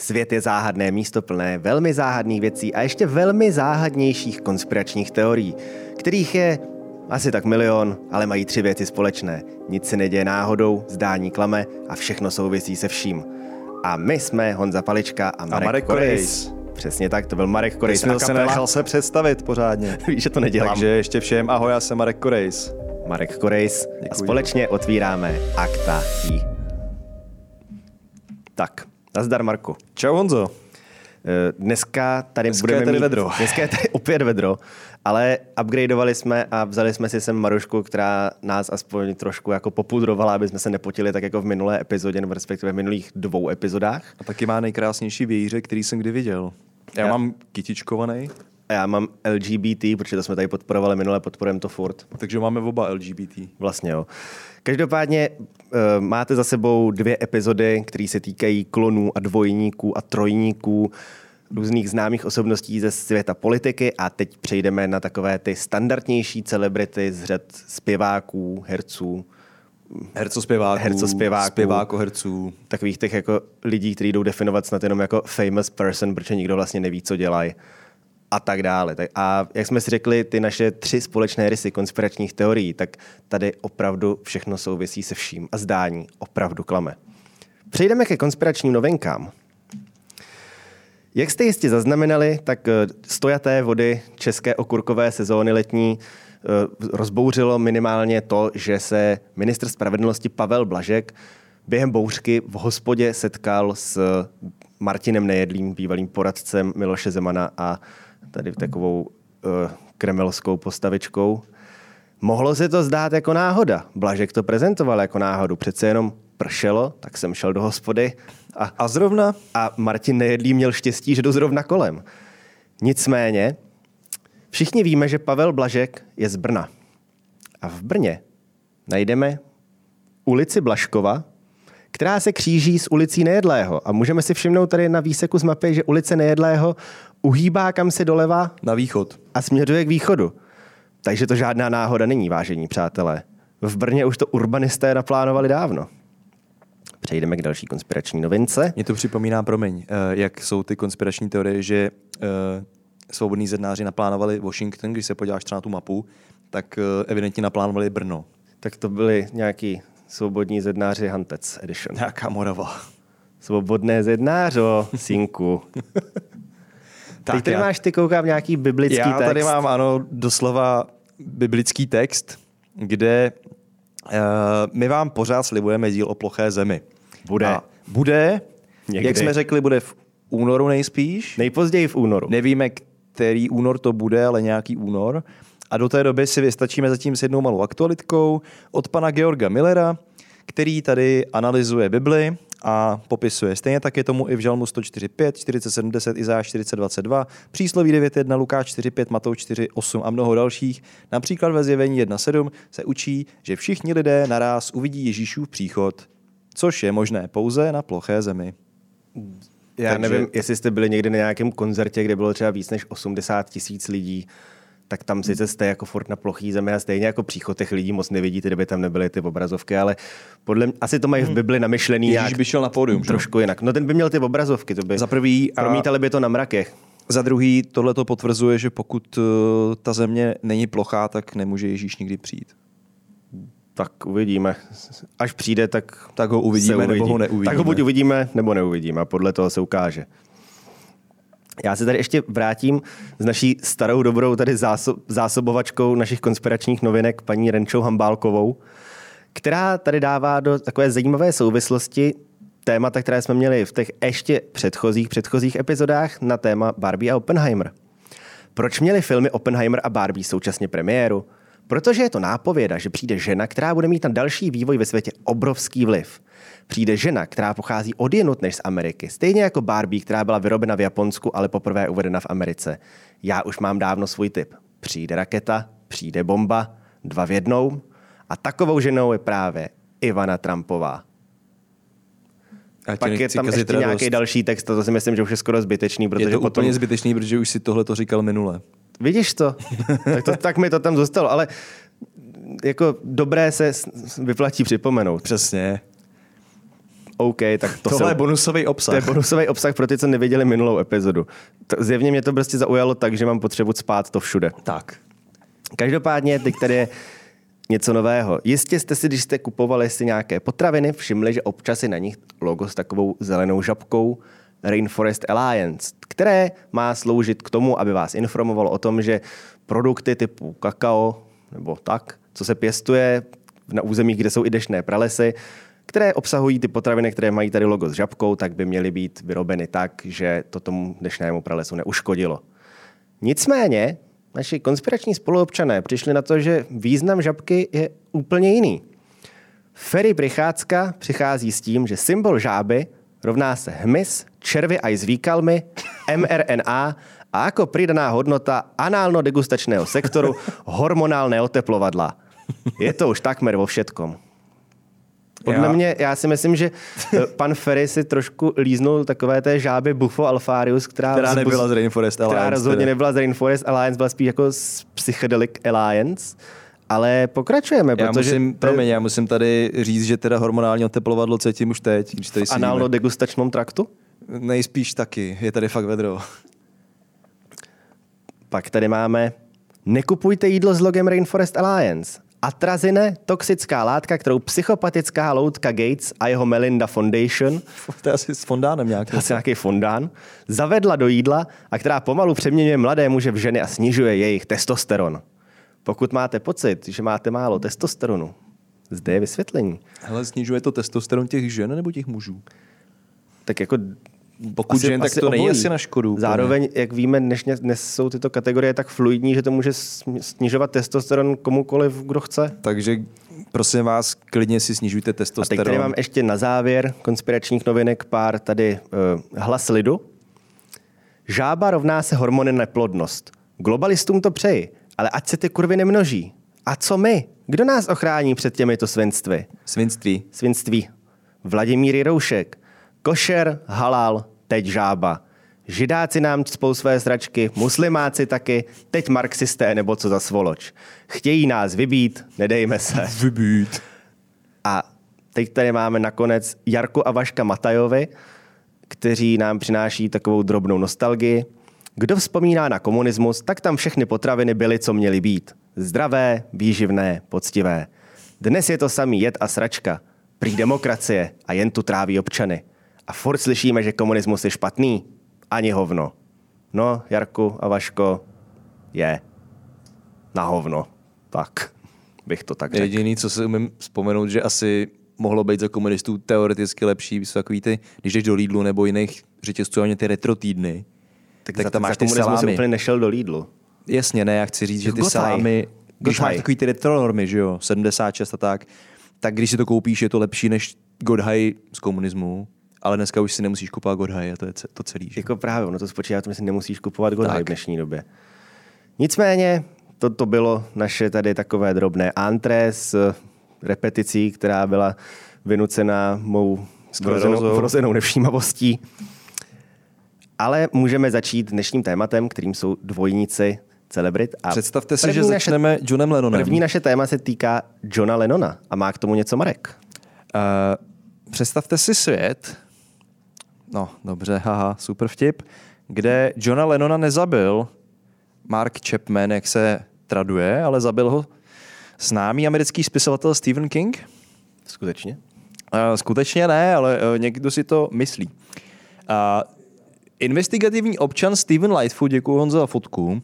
Svět je záhadné místo plné velmi záhadných věcí a ještě velmi záhadnějších konspiračních teorií, kterých je asi tak milion, ale mají tři věci společné. Nic se neděje náhodou, zdání klame a všechno souvisí se vším. A my jsme Honza Palička a Marek Korejs. Přesně tak, to byl Marek Korejs. Ty jsi nechal se představit pořádně. Víš, že to nedělám. Takže ještě všem ahoj, já jsem Marek Korejs. Marek Korejs. A společně otvíráme Akta I. Tak, nazdar Marku. Čau Honzo. Dneska je tady opět vedro, ale upgradeovali jsme a vzali jsme si sem Marušku, která nás aspoň trošku jako popudrovala, aby jsme se nepotili tak jako v minulé epizodě, nebo respektive v minulých dvou epizodách. A taky má nejkrásnější vějíře, který jsem kdy viděl. Já mám kytičkovaný. A já mám LGBT, protože to jsme tady podporovali minule, podporujeme to furt. Takže máme oba LGBT. Vlastně jo. Každopádně máte za sebou dvě epizody, které se týkají klonů a dvojníků a trojníků, různých známých osobností ze světa politiky a teď přejdeme na takové ty standardnější celebrity z řad zpěváků, herců. Herců, zpěváků. Takových těch jako lidí, kteří jdou definovat snad jenom jako famous person, protože nikdo vlastně neví, co dělají. A tak dále. A jak jsme si řekli, ty naše tři společné rysy konspiračních teorií, tak tady opravdu všechno souvisí se vším a zdání opravdu klame. Přejdeme ke konspiračním novinkám. Jak jste jistě zaznamenali, tak stojaté vody české okurkové sezóny letní rozbouřilo minimálně to, že se ministr spravedlnosti Pavel Blažek během bouřky v hospodě setkal s Martinem Nejedlým, bývalým poradcem Miloše Zemana a tady takovou kremelskou postavičkou. Mohlo se to zdát jako náhoda. Blažek to prezentoval jako náhodu. Přece jenom pršelo, tak jsem šel do hospody. A zrovna? A Martin Nejedlý měl štěstí, že jdu zrovna kolem. Nicméně, všichni víme, že Pavel Blažek je z Brna. A v Brně najdeme ulici Blažkova, která se kříží s ulicí Nejedlého. A můžeme si všimnout tady na výseku z mapy, že ulice Nejedlého uhýbá kam se doleva na východ a směřuje k východu. Takže to žádná náhoda není, vážení přátelé. V Brně už to urbanisté naplánovali dávno. Přejdeme k další konspirační novince. Mě to připomíná, promiň, jak jsou ty konspirační teorie, že svobodní zednáři naplánovali Washington, když se podíváš třeba na tu mapu, tak evidentně naplánovali Brno. Tak to byly nějaký svobodní zednáři Huntec Edition. Nějaká Morava. Svobodné zednářo, synku. Teď tady máš, ty koukám, nějaký biblický text. Já tady mám, ano, doslova biblický text, kde my vám pořád slibujeme díl o ploché zemi. Bude. A bude, někdy. Jak jsme řekli, bude v únoru nejspíš. Nejpozději v únoru. Nevíme, který únor to bude, ale nějaký únor. A do té doby si vystačíme zatím s jednou malou aktualitkou od pana Georga Millera, který tady analyzuje Bibli a popisuje. Stejně tak je tomu i v Žalmu 104.5, 47.10, Izáš 40.22, Přísloví 9.1, Lukáš 4.5, Matouš 4.8 a mnoho dalších. Například ve Zjevení 1.7 se učí, že všichni lidé naráz uvidí Ježíšův příchod, což je možné pouze na ploché zemi. Takže nevím, jestli jste byli někdy na nějakém koncertě, kde bylo třeba víc než 80 000 lidí, tak tam sice jste jako furt na plochý zemi a stejně jako příchod těch lidí moc nevidíte, kdyby tam nebyly ty obrazovky, ale podle mě, asi to mají v Bibli namyšlený Ježíš nějak by šel na pódium, trošku jinak. No ten by měl ty obrazovky, to by za prvý promítali by to na mrakech. Za druhý tohle to potvrzuje, že pokud ta země není plochá, tak nemůže Ježíš nikdy přijít. Tak uvidíme. Až přijde, tak ho uvidíme, nebo ho neuvidíme. Tak ho buď uvidíme, nebo neuvidíme a podle toho se ukáže. Já se tady ještě vrátím s naší starou dobrou tady zásobovačkou našich konspiračních novinek paní Renčou Hambálkovou, která tady dává do takové zajímavé souvislosti témata, které jsme měli v těch ještě předchozích epizodách na téma Barbie a Oppenheimer. Proč měli filmy Oppenheimer a Barbie současně premiéru? Protože je to nápověda, že přijde žena, která bude mít na další vývoj ve světě obrovský vliv. Přijde žena, která pochází odjinud než z Ameriky, stejně jako Barbie, která byla vyrobena v Japonsku, ale poprvé uvedena v Americe. Já už mám dávno svůj tip. Přijde raketa, přijde bomba, dva v jednou. A takovou ženou je právě Ivana Trumpová. Pak je tam ještě nějaký další text, to si myslím, že už je skoro zbytečný. Protože je to úplně zbytečný, protože už si tohle to říkal minule. Vidíš to? Tak mi to tam zůstalo, ale jako dobré se vyplatí připomenout. Přesně. OK, tak to tohle je bonusový obsah. To je bonusový obsah pro ty, co neviděli minulou epizodu. Zjevně mě to prostě zaujalo tak, že mám potřebu cpát to všude. Tak. Každopádně, teď tady je něco nového. Jistě jste si, když jste kupovali si nějaké potraviny, všimli, že občas je na nich logo s takovou zelenou žabkou Rainforest Alliance, které má sloužit k tomu, aby vás informovalo o tom, že produkty typu kakao nebo tak, co se pěstuje na území, kde jsou i deštné pralesy, které obsahují ty potraviny, které mají tady logo s žabkou, tak by měly být vyrobeny tak, že to tomu deštnému pralesu neuškodilo. Nicméně naši konspirační spoluobčané přišli na to, že význam žabky je úplně jiný. Ferry Prichádzka přichází s tím, že symbol žáby rovná se hmyz, červy a i s výkalmi, mRNA a jako přidaná hodnota análno-degustačného sektoru hormonálné oteplovadla. Je to už takmer vo všetkom. Já si myslím, že pan Ferry si trošku líznul takové té žáby Bufo alfarius, která nebyla z Rainforest Alliance. Která rozhodně nebyla z Rainforest Alliance, byla spíš jako z Psychedelic Alliance. Ale pokračujeme, protože... já musím tady říct, že teda hormonální oteplovadlo cítím už teď. Když tady v análno-degustačnom traktu? Nejspíš taky, je tady fakt vedro. Pak tady máme... Nekupujte jídlo s logem Rainforest Alliance. Atrazine, toxická látka, kterou psychopatická loutka Gates a jeho Melinda Foundation... To je asi s fondánem nějaký. Asi nějaký fondán. Zavedla do jídla a která pomalu přeměňuje mladé muže v ženy a snižuje jejich testosteron. Pokud máte pocit, že máte málo testosteronu, zde je vysvětlení. Hele, snižuje to testosteron těch žen nebo těch mužů? Tak jako... Pokud žen, tak to není asi na škodu. Zároveň, jak víme, dnes jsou tyto kategorie tak fluidní, že to může snižovat testosteron komukoliv, kdo chce. Takže prosím vás, klidně si snižujte testosteron. A teď tady mám ještě na závěr konspiračních novinek pár tady Hlas lidu. Žába rovná se hormony neplodnost. Globalistům to přeji, ale ať se ty kurvy nemnoží. A co my? Kdo nás ochrání před těmito svinstvy? Svinství. Vladimír Jiroušek. Košer, halal, teď žába. Židáci nám cpou své sračky, muslimáci taky, teď marxisté nebo co za svoloč. Chtějí nás vybít, nedejme se. Vybít. A teď tady máme nakonec Jarku a Vaška Matajovi, kteří nám přináší takovou drobnou nostalgii. Kdo vzpomíná na komunismus, tak tam všechny potraviny byly, co měly být. Zdravé, výživné, poctivé. Dnes je to samý jed a sračka. Prý demokracie a jen tu tráví občany. A furt slyšíme, že komunismus je špatný. Ani hovno. No, Jarku a Vaško, je na hovno. Tak bych to tak řekl. Jediný, co si umím vzpomenout, že asi mohlo být za komunistů teoreticky lepší, jsou takový ty, když jdeš do Lidlu nebo jiných řetězců, hlavně ty retro týdny, tak tam máš ty salámy. Za komunismus úplně nešel do Lidlu. Jasně, ne, já chci říct, že ty salámy, když máš takový ty retro normy, že jo, 76 a tak když si to koupíš, je to lepší než Godhaj z komunismu. Ale dneska už si nemusíš kupovat Godhaj a to je to celý. Že? Jako právě, ono to spočívá v tom, že si nemusíš kupovat Godhaj v dnešní době. Nicméně, to bylo naše tady takové drobné antré s repeticí, která byla vynucená mou vrozenou nevšímavostí. Ale můžeme začít dnešním tématem, kterým jsou dvojnici celebrit. A představte si, že začneme Johnem Lennonem. První naše téma se týká Johna Lennona a má k tomu něco Marek. Představte si svět, no dobře, haha, super vtip, kde Johna Lennona nezabil Mark Chapman, jak se traduje, ale zabil ho známý americký spisovatel Stephen King. Skutečně? Skutečně ne, ale někdo si to myslí. Investigativní občan Stephen Lightfoot, děkuji Honzo za fotku,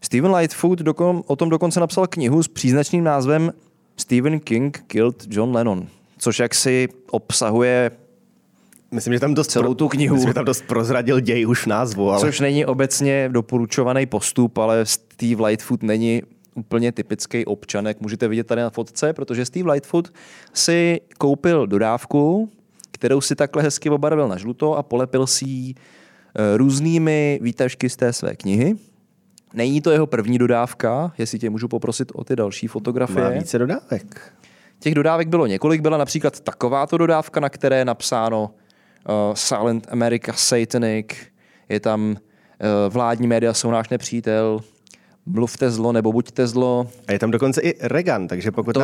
Stephen Lightfoot o tom dokonce napsal knihu s příznačným názvem Stephen King Killed John Lennon. Což jaksi obsahuje celou tu knihu. Myslím, že tam dost prozradil děj už v názvu. Ale... Což není obecně doporučovaný postup, ale Steve Lightfoot není úplně typický občanek. Můžete vidět tady na fotce, protože Steve Lightfoot si koupil dodávku, kterou si takhle hezky obarvil na žluto a polepil si ji různými výtažky z té své knihy. Není to jeho první dodávka, jestli tě můžu poprosit o ty další fotografie. Má více dodávek. Těch dodávek bylo několik. Byla například takováto dodávka, na které je napsáno Silent America Satanic, je tam vládní média jsou náš nepřítel, mluvte zlo nebo buďte zlo. A je tam dokonce i Reagan, takže pokud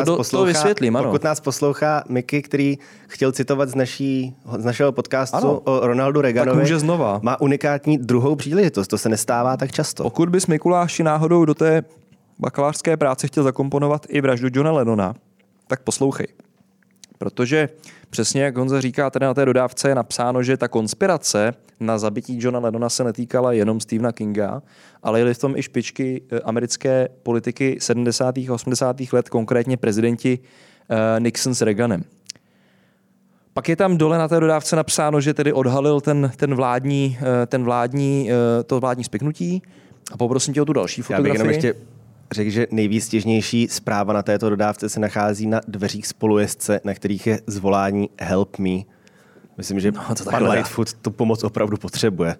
nás poslouchá Mickey, který chtěl citovat z našeho podcastu o Ronaldu Reaganovi, má unikátní druhou příležitost, to se nestává tak často. Pokud bys, Mikuláši, náhodou do té bakalářské práce chtěl zakomponovat i vraždu Johna Lennona, tak poslouchej. Protože přesně jak Honza říká, tady na té dodávce je napsáno, že ta konspirace na zabití Johna Lennona se netýkala jenom Stephena Kinga, ale jeli v tom i špičky americké politiky 70. a 80. let, konkrétně prezidenti Nixon s Reaganem. Pak je tam dole na té dodávce napsáno, že tedy odhalil to vládní spiknutí, a poprosím tě o tu další fotografii. Řekl, že nejvýstěžnější zpráva na této dodávce se nachází na dveřích spolujezdce, na kterých je zvolání Help Me. Myslím, že pan Lightfoot tu pomoc opravdu potřebuje.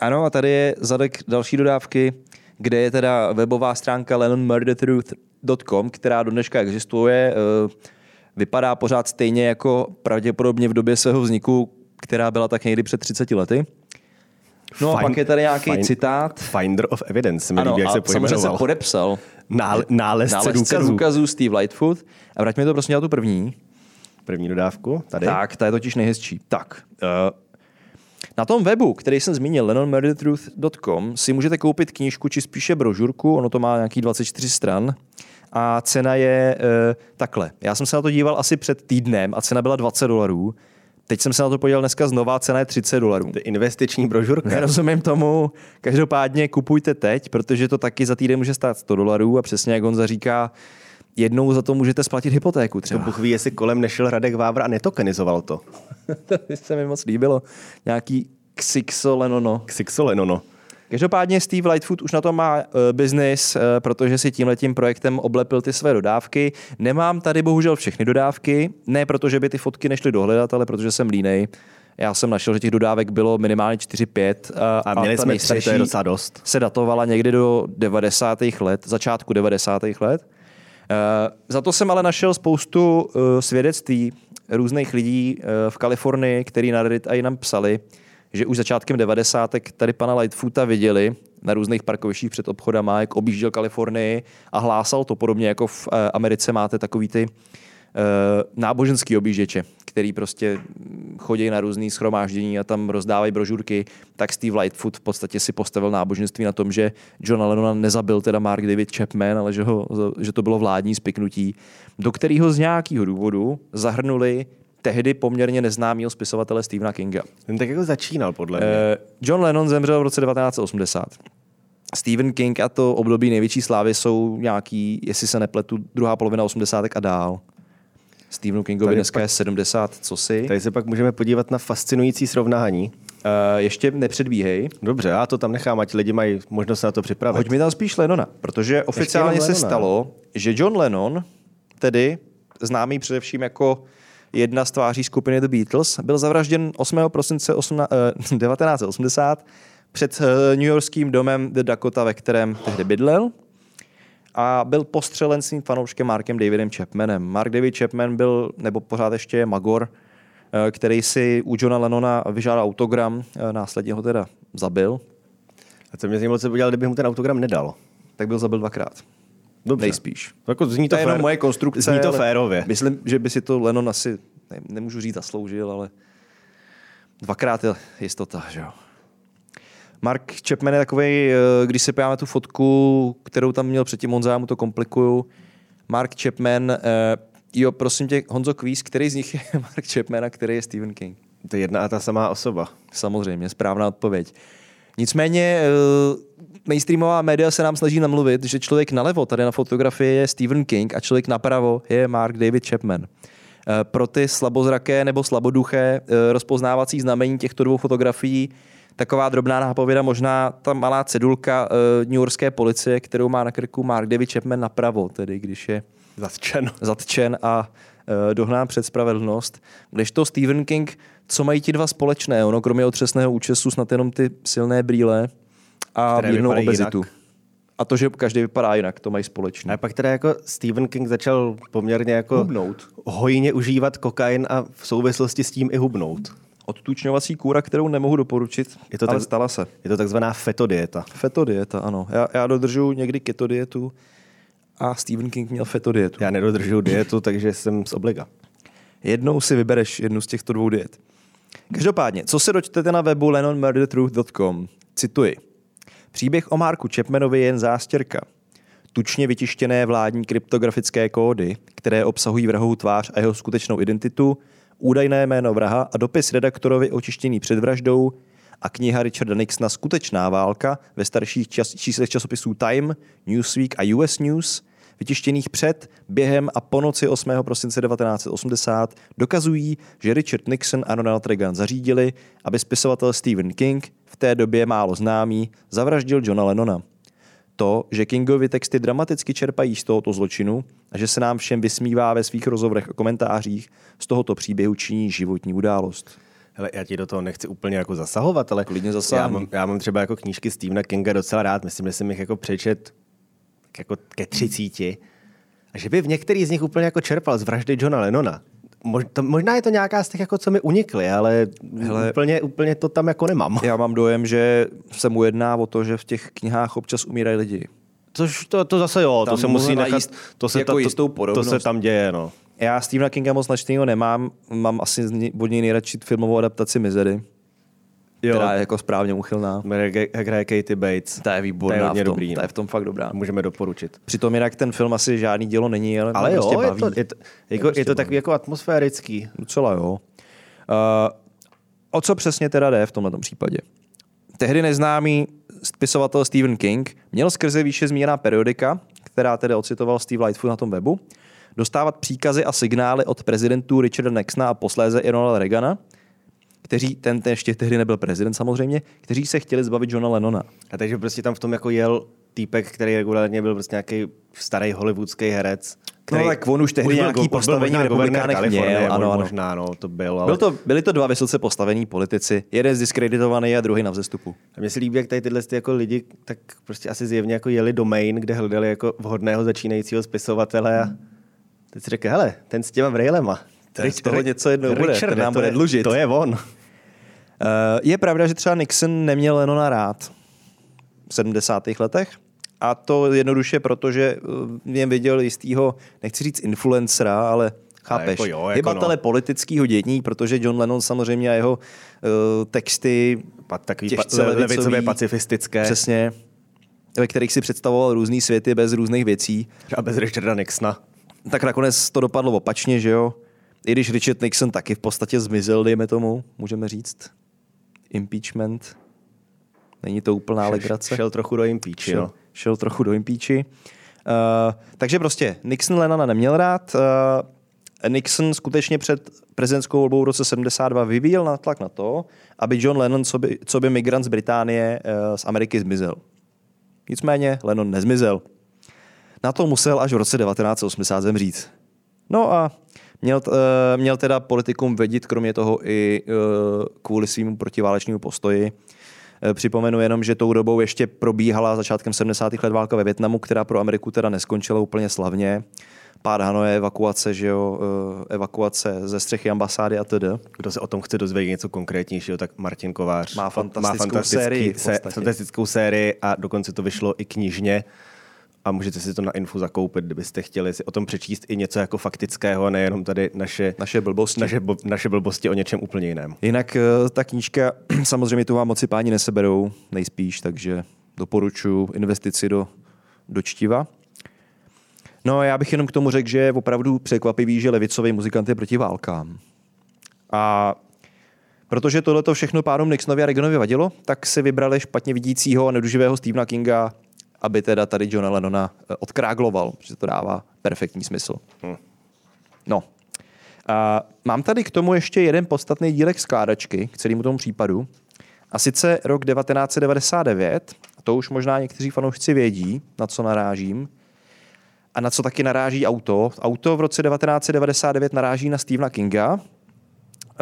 Ano, a tady je zadek další dodávky, kde je teda webová stránka LennonMurderTruth.com, která do dneška existuje. Vypadá pořád stejně jako pravděpodobně v době svého vzniku, která byla tak někdy před 30 lety. No a pak je tady nějaký citát. Finder of Evidence, líbí, jak se pojmenoval. Samozřejmě se podepsal. Nálezce důkazů Steve Lightfoot. A vraťme to prostě na tu první. První dodávku, tady. Tak, ta je totiž nejhezčí. Tak, na tom webu, který jsem zmínil, LennonMurderTruth.com, si můžete koupit knížku, či spíše brožurku, ono to má nějaký 24 stran. A cena je takhle. Já jsem se na to díval asi před týdnem a cena byla $20. Teď jsem se na to podíval dneska znova, cena je $30. To je investiční brožurka. Nerozumím tomu. Každopádně kupujte teď, protože to taky za týden může stát $100 a přesně jak Honza říká, jednou za to můžete splatit hypotéku třeba. To Bůh ví, jestli kolem nešel Radek Vávra a netokenizoval to. To se mi moc líbilo. Nějaký Xixo Lenono. Každopádně Steve Lightfoot už na to má biznis, protože si tímhletím projektem oblepil ty své dodávky. Nemám tady bohužel všechny dodávky, ne protože by ty fotky nešly dohledat, ale protože jsem línej. Já jsem našel, že těch dodávek bylo minimálně 4-5. A měli jsme 3, to je docela dost. Se datovala někdy do 90. let, začátku 90. let. Za to jsem ale našel spoustu svědectví různých lidí v Kalifornii, který na Reddit a jinam psali, že už začátkem 90. tady pana Lightfoota viděli na různých parkovištích před obchodama, jak objížděl Kalifornii a hlásal to, podobně jako v Americe máte takový ty náboženský objížděče, který prostě chodí na různý shromáždění a tam rozdávají brožurky, tak Steve Lightfoot v podstatě si postavil náboženství na tom, že Johna Lennona nezabil teda Mark David Chapman, ale že to bylo vládní spiknutí, do kterého z nějakého důvodu zahrnuli tehdy poměrně neznámýho spisovatele Stephena Kinga. Ten tak jako začínal, podle mě. John Lennon zemřel v roce 1980. Stephen King a to období největší slávy jsou nějaký, jestli se nepletu, druhá polovina 80. a dál. Stephenu Kingovi dneska je 70, co si. Tady se pak můžeme podívat na fascinující srovnání. Ještě nepředbíhej. Dobře, já to tam nechám, ať lidi mají možnost na to připravit. Hoď mi tam spíš Lennona, protože oficiálně se stalo, že John Lennon, tedy známý především jako jedna z tváří skupiny The Beatles, byl zavražděn 8. prosince 1980 před newyorským domem The Dakota, ve kterém tehdy bydlel, a byl postřelen svým fanouškem Markem Davidem Chapmanem. Mark David Chapman byl, nebo pořád ještě magor, který si u Johna Lennona vyžádal autogram, následně ho teda zabil. A co mě zajímalo, co by udělal, kdyby mu ten autogram nedal? Tak byl zabil dvakrát. Dobře. Nejspíš. Jako zní to je jenom moje konstrukce. Zní to férově. Myslím, že by si to Lennon asi, nemůžu říct, zasloužil, ale dvakrát je jistota, že jo. Mark Chapman je takovej, když si pojáme tu fotku, kterou tam měl předtím Honza, já mu to komplikuju. Mark Chapman, jo, prosím tě, Honzo, kvíz, který z nich je Mark Chapman a který je Stephen King? To je jedna a ta samá osoba. Samozřejmě, správná odpověď. Nicméně mainstreamová média se nám snaží namluvit, že člověk nalevo tady na fotografii je Stephen King a člověk napravo je Mark David Chapman. Pro ty slabozraké nebo slaboduché rozpoznávací znamení těchto dvou fotografií taková drobná nápověda, možná ta malá cedulka newyorské policie, kterou má na krku Mark David Chapman napravo, tedy když je zatčen a dohnán před spravedlnost. Kdežto Stephen King, co mají ti dva společné? Ono kromě otřesného účesu snad jenom ty silné brýle a mírnou obezitu. Jinak. A to, že každý vypadá jinak, to mají společné. A pak teda jako Stephen King začal poměrně jako hojně užívat kokain a v souvislosti s tím i hubnout. odtučňovací kůra, kterou nemohu doporučit, je to ale stala se. Je to takzvaná fetodieta. Fetodieta, ano. Já dodržuju někdy ketodietu a Stephen King měl fetodietu. Já nedodržuju dietu, takže jsem z obliga. Jednou si vybereš jednu z těchto dvou diet. Každopádně, co se dočtete na webu LennonMurderTruth.com? Cituji. Příběh o Marku Chapmanovi je jen zástěrka. Tučně vytištěné vládní kryptografické kódy, které obsahují vrahovu tvář a jeho skutečnou identitu, údajné jméno vraha a dopis redaktorovi očištěný před vraždou a kniha Richarda Nixona Skutečná válka ve starších číslech časopisů Time, Newsweek a US News, vytištěných před, během a po noci 8. prosince 1980, dokazují, že Richard Nixon a Ronald Reagan zařídili, aby spisovatel Stephen King, v té době málo známý, zavraždil Johna Lennona. To, že Kingovy texty dramaticky čerpají z tohoto zločinu a že se nám všem vysmívá ve svých rozhovorech a komentářích, z tohoto příběhu činí životní událost. Hele, já ti do toho nechci úplně jako zasahovat, ale klidně zasáhnu. Já mám třeba jako knížky Stephena Kinga docela rád, myslím, že jsem jich jako přečet jako ke 30. A že by v některý z nich úplně jako čerpal z vraždy Johna Lennona. Možná je to nějaká z těch, jako, co mi unikly, ale úplně to tam jako nemám. Já mám dojem, že se mu jedná o to, že v těch knihách občas umírají lidi. Což to zase jo, tam to se musí nechat, to se tam děje. No. Já Stephena Kinga moc načtýho nemám, mám asi od něj nejradši filmovou adaptaci Misery, která je jako správně uchylná. Hraje Katie Bates. Ta je výborná, ta je v tom fakt dobrá. Můžeme doporučit. Přitom jinak ten film asi žádný dílo není, ale jo, prostě baví. Je to takový jako atmosférický. Docela jo. O co přesně teda jde v tomto případě? Tehdy neznámý spisovatel Stephen King měl skrze výše zmíněná periodika, která tedy ocitoval Steve Lightfoot na tom webu, dostávat příkazy a signály od prezidentů Richarda Nixona a posléze i Ronalda Reagana, kteří, ten ještě tehdy nebyl prezident samozřejmě, kteří se chtěli zbavit Johna Lennona. A takže prostě tam v tom jako jel týpek, který regulárně byl prostě nějaký starý hollywoodský herec. Který, no tak on už tehdy nějaký postavení v republikánech měl. Ano. Možná, no, to byl, ale... Byli to dva vysoce postavení politici. Jeden zdiskreditovaný a druhý na vzestupu. A mně se líbí, jak tady tyhle jako lidi tak prostě asi zjevně jako jeli do Maine, kde hledali jako vhodného začínajícího spisovatele. A teď si řekl, hele, ten s těma vrejlema. Richard nám bude dlužit. To je on. Je pravda, že třeba Nixon neměl Lennona rád v 70. letech a to jednoduše proto, že jen viděl jistýho, nechci říct influencera, ale chápeš, hybatele politického dění, protože John Lennon samozřejmě a jeho texty takový levicově pacifistické. Přesně, ve kterých si představoval různý světy bez různých věcí. A bez Richarda Nixona. Tak nakonec to dopadlo opačně, že jo? I když Richard Nixon taky v podstatě zmizel, dejme tomu, můžeme říct. Impeachment. Není to úplná legrace. Šel trochu do impeachi. Šel trochu do impeachi. Takže prostě Nixon Lennona neměl rád. Nixon skutečně před prezidentskou volbou v roce 72 vyvíjel nátlak na to, aby John Lennon, co by migrant z Británie, z Ameriky zmizel. Nicméně Lennon nezmizel. Na to musel až v roce 1980 zemřít. No a měl teda politikum vědět, kromě toho i kvůli svým protiválečnému postoji. Připomenu jenom, že tou dobou ještě probíhala začátkem 70. let válka ve Vietnamu, která pro Ameriku teda neskončila úplně slavně. Pád Hanoje, evakuace ze střechy ambasády a td. Kdo se o tom chce dozvědět něco konkrétnějšího, tak Martin Kovář má fantastickou sérii a dokonce to vyšlo i knižně. A můžete si to na Infu zakoupit, kdybyste chtěli si o tom přečíst i něco jako faktického, a nejenom tady naše blbosti o něčem úplně jiném. Jinak ta knížka, samozřejmě tu vám moci páni neseberou, nejspíš, takže doporučuji investici do čtiva. No já bych jenom k tomu řekl, že je opravdu překvapivý, že levicový muzikant je proti válkám. A protože tohleto všechno pánům Nixonovi a Reaganovi vadilo, tak si vybrali špatně vidícího a neduživého Stephena Kinga, aby teda tady Johna Lennona odkrágloval, protože to dává perfektní smysl. No. A mám tady k tomu ještě jeden podstatný dílek skládačky k celému tomu případu. A sice rok 1999, to už možná někteří fanoušci vědí, na co narážím, a na co taky naráží auto. Auto v roce 1999 naráží na Stephena Kinga.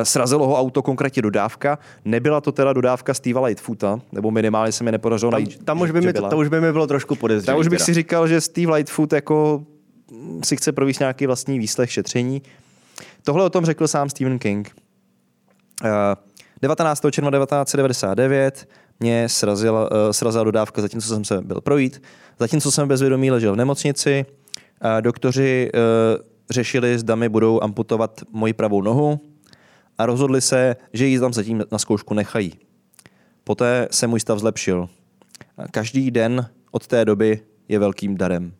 Srazilo ho auto, konkrétně dodávka. Nebyla to teda dodávka Steva Lightfoota, nebo minimálně se mi nepodařilo najít. To už by mi bylo trošku podezřelé. Tam už bych si říkal, že Steve Lightfoot jako si chce provést nějaký vlastní výslech šetření. Tohle o tom řekl sám Stephen King. 19. června 1999 mě srazila dodávka, zatímco jsem se byl projít. Zatímco jsem bezvědomí ležel v nemocnici. Doktoři řešili, zda mi budou amputovat moji pravou nohu a rozhodli se, že ji tam zatím na zkoušku nechají. Poté se můj stav zlepšil. Každý den od té doby je velkým darem.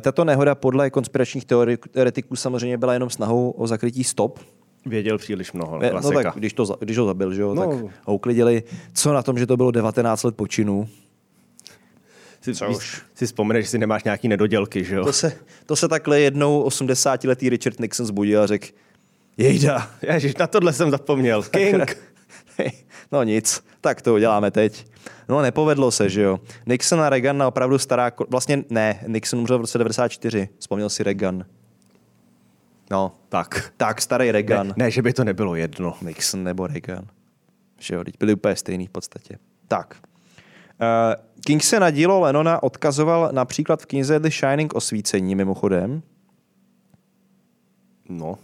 Tato nehoda podle konspiračních teoretiků samozřejmě byla jenom snahou o zakrytí stop. Věděl příliš mnoho. No tak, když ho zabil, že jo, no. Tak ho uklidili. Co na tom, že to bylo 19 let počinu? Si vzpomeneš, že si nemáš nějaký nedodělky, že jo? To se takhle jednou 80-letý Richard Nixon zbudil a řekl, jejda, ježiš, na tohle jsem zapomněl. King. No nic, tak to uděláme teď. No nepovedlo se, že jo. Nixon a Reagan na opravdu stará... Vlastně ne, Nixon umřel v roce 94. Vzpomněl si Reagan. No, tak starý Reagan. Ne, že by to nebylo jedno. Nixon nebo Reagan. Že jo, teď byli úplně stejný v podstatě. Tak. King se na dílo Lennona odkazoval například v knize The Shining osvícení, mimochodem. No.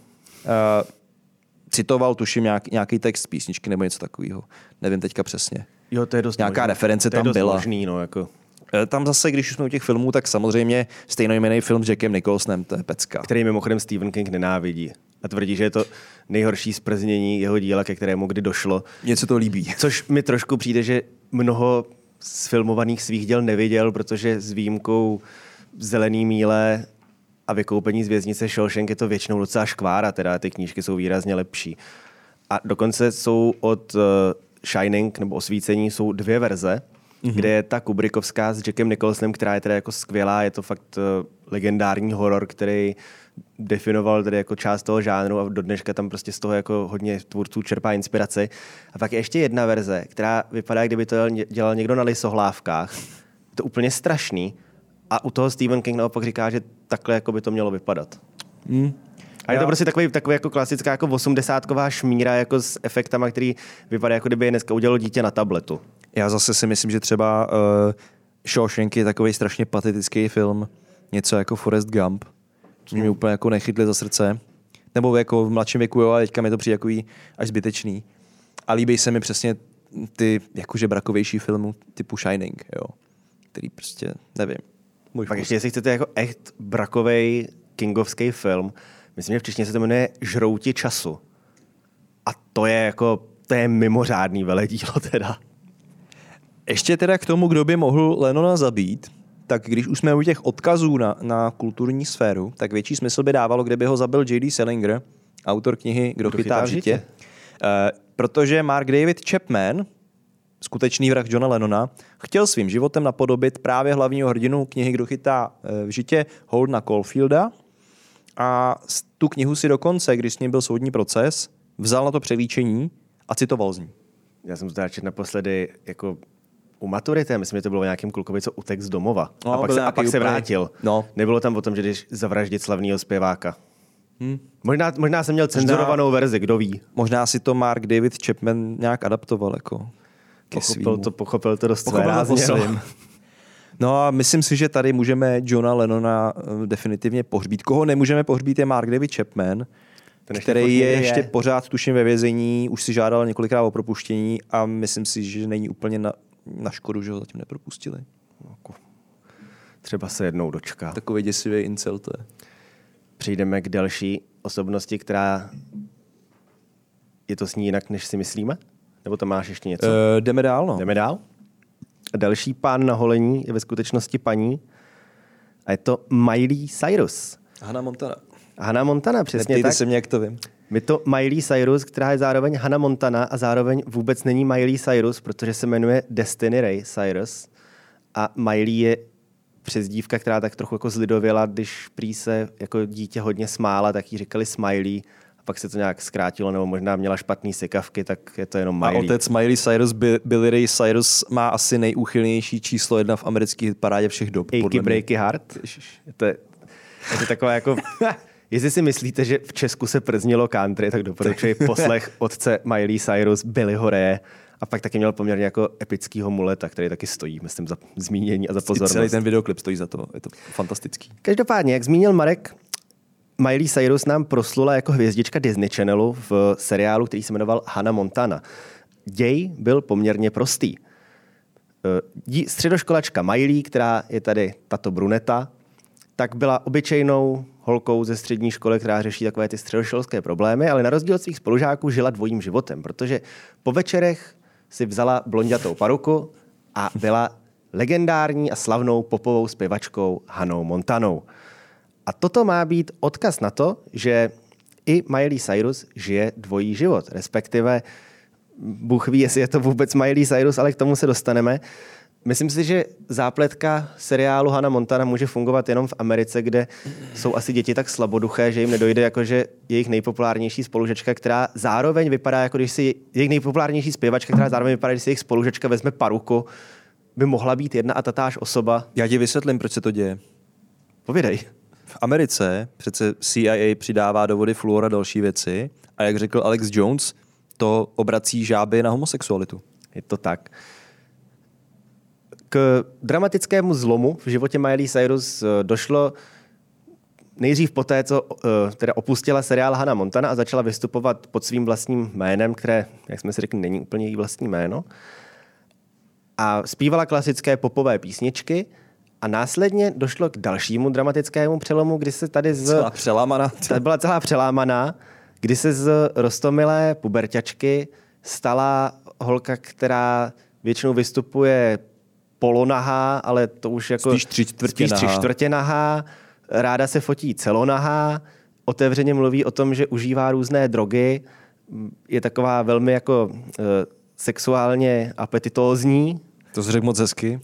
Citoval, tuším, nějaký text z písničky nebo něco takového. Nevím teďka přesně. Jo, to je dost nějaká možný. Reference to tam je dost byla. Možný, no, jako... Tam zase, když jsme u těch filmů, tak samozřejmě stejnojmenný film s Jackem Nicholsonem, to je pecka. Který mimochodem Stephen King nenávidí. A tvrdí, že je to nejhorší zprznění jeho díla, ke kterému kdy došlo. Něco to líbí. Což mi trošku přijde, že mnoho z filmovaných svých děl neviděl, protože s výjimkou Zelený míle a Vykoupení z věznice Shawshank je to většinou docela škvára, teda ty knížky jsou výrazně lepší. A dokonce jsou od Shining nebo Osvícení jsou dvě verze, kde je ta Kubrickovská s Jackem Nicholsonem, která je teda jako skvělá, je to fakt legendární horor, který definoval tedy jako část toho žánru a do dneška tam prostě z toho jako hodně tvůrců čerpá inspiraci. A pak je ještě jedna verze, která vypadá, kdyby to dělal někdo na lisohlávkách. Je to úplně strašný a u toho Stephen King naopak říká, že takhle jako by to mělo vypadat. Mm. A je to prostě takový jako klasická jako 80ková šmíra jako s efektama, který vypadá, jako kdyby je dneska udělalo dítě na tabletu. Já zase si myslím, že třeba Shawshank je takový strašně patetický film, něco jako Forrest Gump, co mě úplně jako nechytli za srdce. Nebo jako v mladším věku, jo, a teďka mi to přijde takový až zbytečný. A líbí se mi přesně ty jakože brakovější filmy typu Shining, jo, který prostě, nevím. Tak ještě, jestli chcete jako echt brakovej kingovský film, myslím, že v češtině se to jmenuje Žrouti času. A to je jako, to je mimořádný veledílo teda. Ještě teda k tomu, kdo by mohl Lennona zabít, tak když už jsme u těch odkazů na kulturní sféru, tak větší smysl by dávalo, kdyby ho zabil J.D. Salinger, autor knihy Kdo chytá v žitě. Protože Mark David Chapman, skutečný vrah Johna Lennona, chtěl svým životem napodobit právě hlavního hrdinu knihy Kdo chytá v žitě, Holdena Caulfielda. A tu knihu si dokonce, když s ním byl soudní proces, vzal na to přelíčení a citoval z ní. Já jsem zdáčet naposledy jako... U maturity, myslím, že to bylo nějakým klukovi, co utek z domova. No, a pak se vrátil. No. Nebylo tam o tom, že jdeš zavraždit slavného zpěváka. Možná jsem měl cenzurovanou verzi, kdo ví. Možná si to Mark David Chapman nějak adaptoval. Jako pochopil to dost rázně. No a myslím si, že tady můžeme Johna Lennona definitivně pohřbít. Koho nemůžeme pohřbít je Mark David Chapman, který je ještě pořád tuším ve vězení, už si žádal několikrát o propuštění a myslím si, že není úplně na škodu, že ho zatím nepropustili. Třeba se jednou dočká. Takový děsivý incel to je. Přijdeme k další osobnosti, která je to s ní jinak, než si myslíme? Nebo tam máš ještě něco? Jdeme dál, no. Další pán na holení je ve skutečnosti paní a je to Miley Cyrus. Hannah Montana, přesně. Neptejte se mě, jak to vím. Je to Miley Cyrus, která je zároveň Hannah Montana a zároveň vůbec není Miley Cyrus, protože se jmenuje Destiny Ray Cyrus. A Miley je přezdívka, která tak trochu jako zlidověla, když prý se jako dítě hodně smála, tak jí říkali Smiley. A pak se to nějak zkrátilo, nebo možná měla špatný sykavky, tak je to jenom Miley. A otec Miley Cyrus, Billy Ray Cyrus, má asi nejúchylnější číslo 1 v americké parádě všech dob. Achy breaky heart. Je to taková jako... Jestli si myslíte, že v Česku se prznilo country, tak doporučuji poslech otce Miley Cyrus, Billyho Raye a pak taky měl poměrně jako epickýho muleta, který taky stojí, myslím, za zmínění a za pozornost. Celý ten videoklip stojí za to, je to fantastický. Každopádně, jak zmínil Marek, Miley Cyrus nám proslula jako hvězdička Disney Channelu v seriálu, který se jmenoval Hannah Montana. Děj byl poměrně prostý. Středoškolačka Miley, která je tady tato bruneta, tak byla obyčejnou holkou ze střední školy, která řeší takové ty středoškolské problémy, ale na rozdíl od svých spolužáků žila dvojím životem, protože po večerech si vzala blonďatou paruku a byla legendární a slavnou popovou zpěvačkou Hannou Montanou. A toto má být odkaz na to, že i Miley Cyrus žije dvojí život, respektive Bůh ví, jestli je to vůbec Miley Cyrus, ale k tomu se dostaneme. Myslím si, že zápletka seriálu Hannah Montana může fungovat jenom v Americe, kde jsou asi děti tak slaboduché, že jim nedojde, jakože jejich nejpopulárnější spolužečka, která zároveň vypadá, jako když si jejich nejpopulárnější zpěvačka, která zároveň vypadá, když si jejich spolužečka vezme paruku, by mohla být jedna a tatáž osoba. Já ti vysvětlím, proč se to děje. Povědej. V Americe přece CIA přidává do vody fluor a další věci a jak řekl Alex Jones, to obrací žáby na homosexualitu. Je to tak. K dramatickému zlomu v životě Miley Cyrus došlo nejdřív poté, co teda opustila seriál Hannah Montana a začala vystupovat pod svým vlastním jménem, které, jak jsme si řekli, není úplně její vlastní jméno. A zpívala klasické popové písničky a následně došlo k dalšímu dramatickému přelomu, kdy se tady byla celá přelámaná, kdy se z roztomilé puberťačky stala holka, která většinou vystupuje polonahá, ale to už jako spíš tři čtvrtě nahá, ráda se fotí celonahá, otevřeně mluví o tom, že užívá různé drogy, je taková velmi jako sexuálně apetitózní. To jsi řekl moc hezky.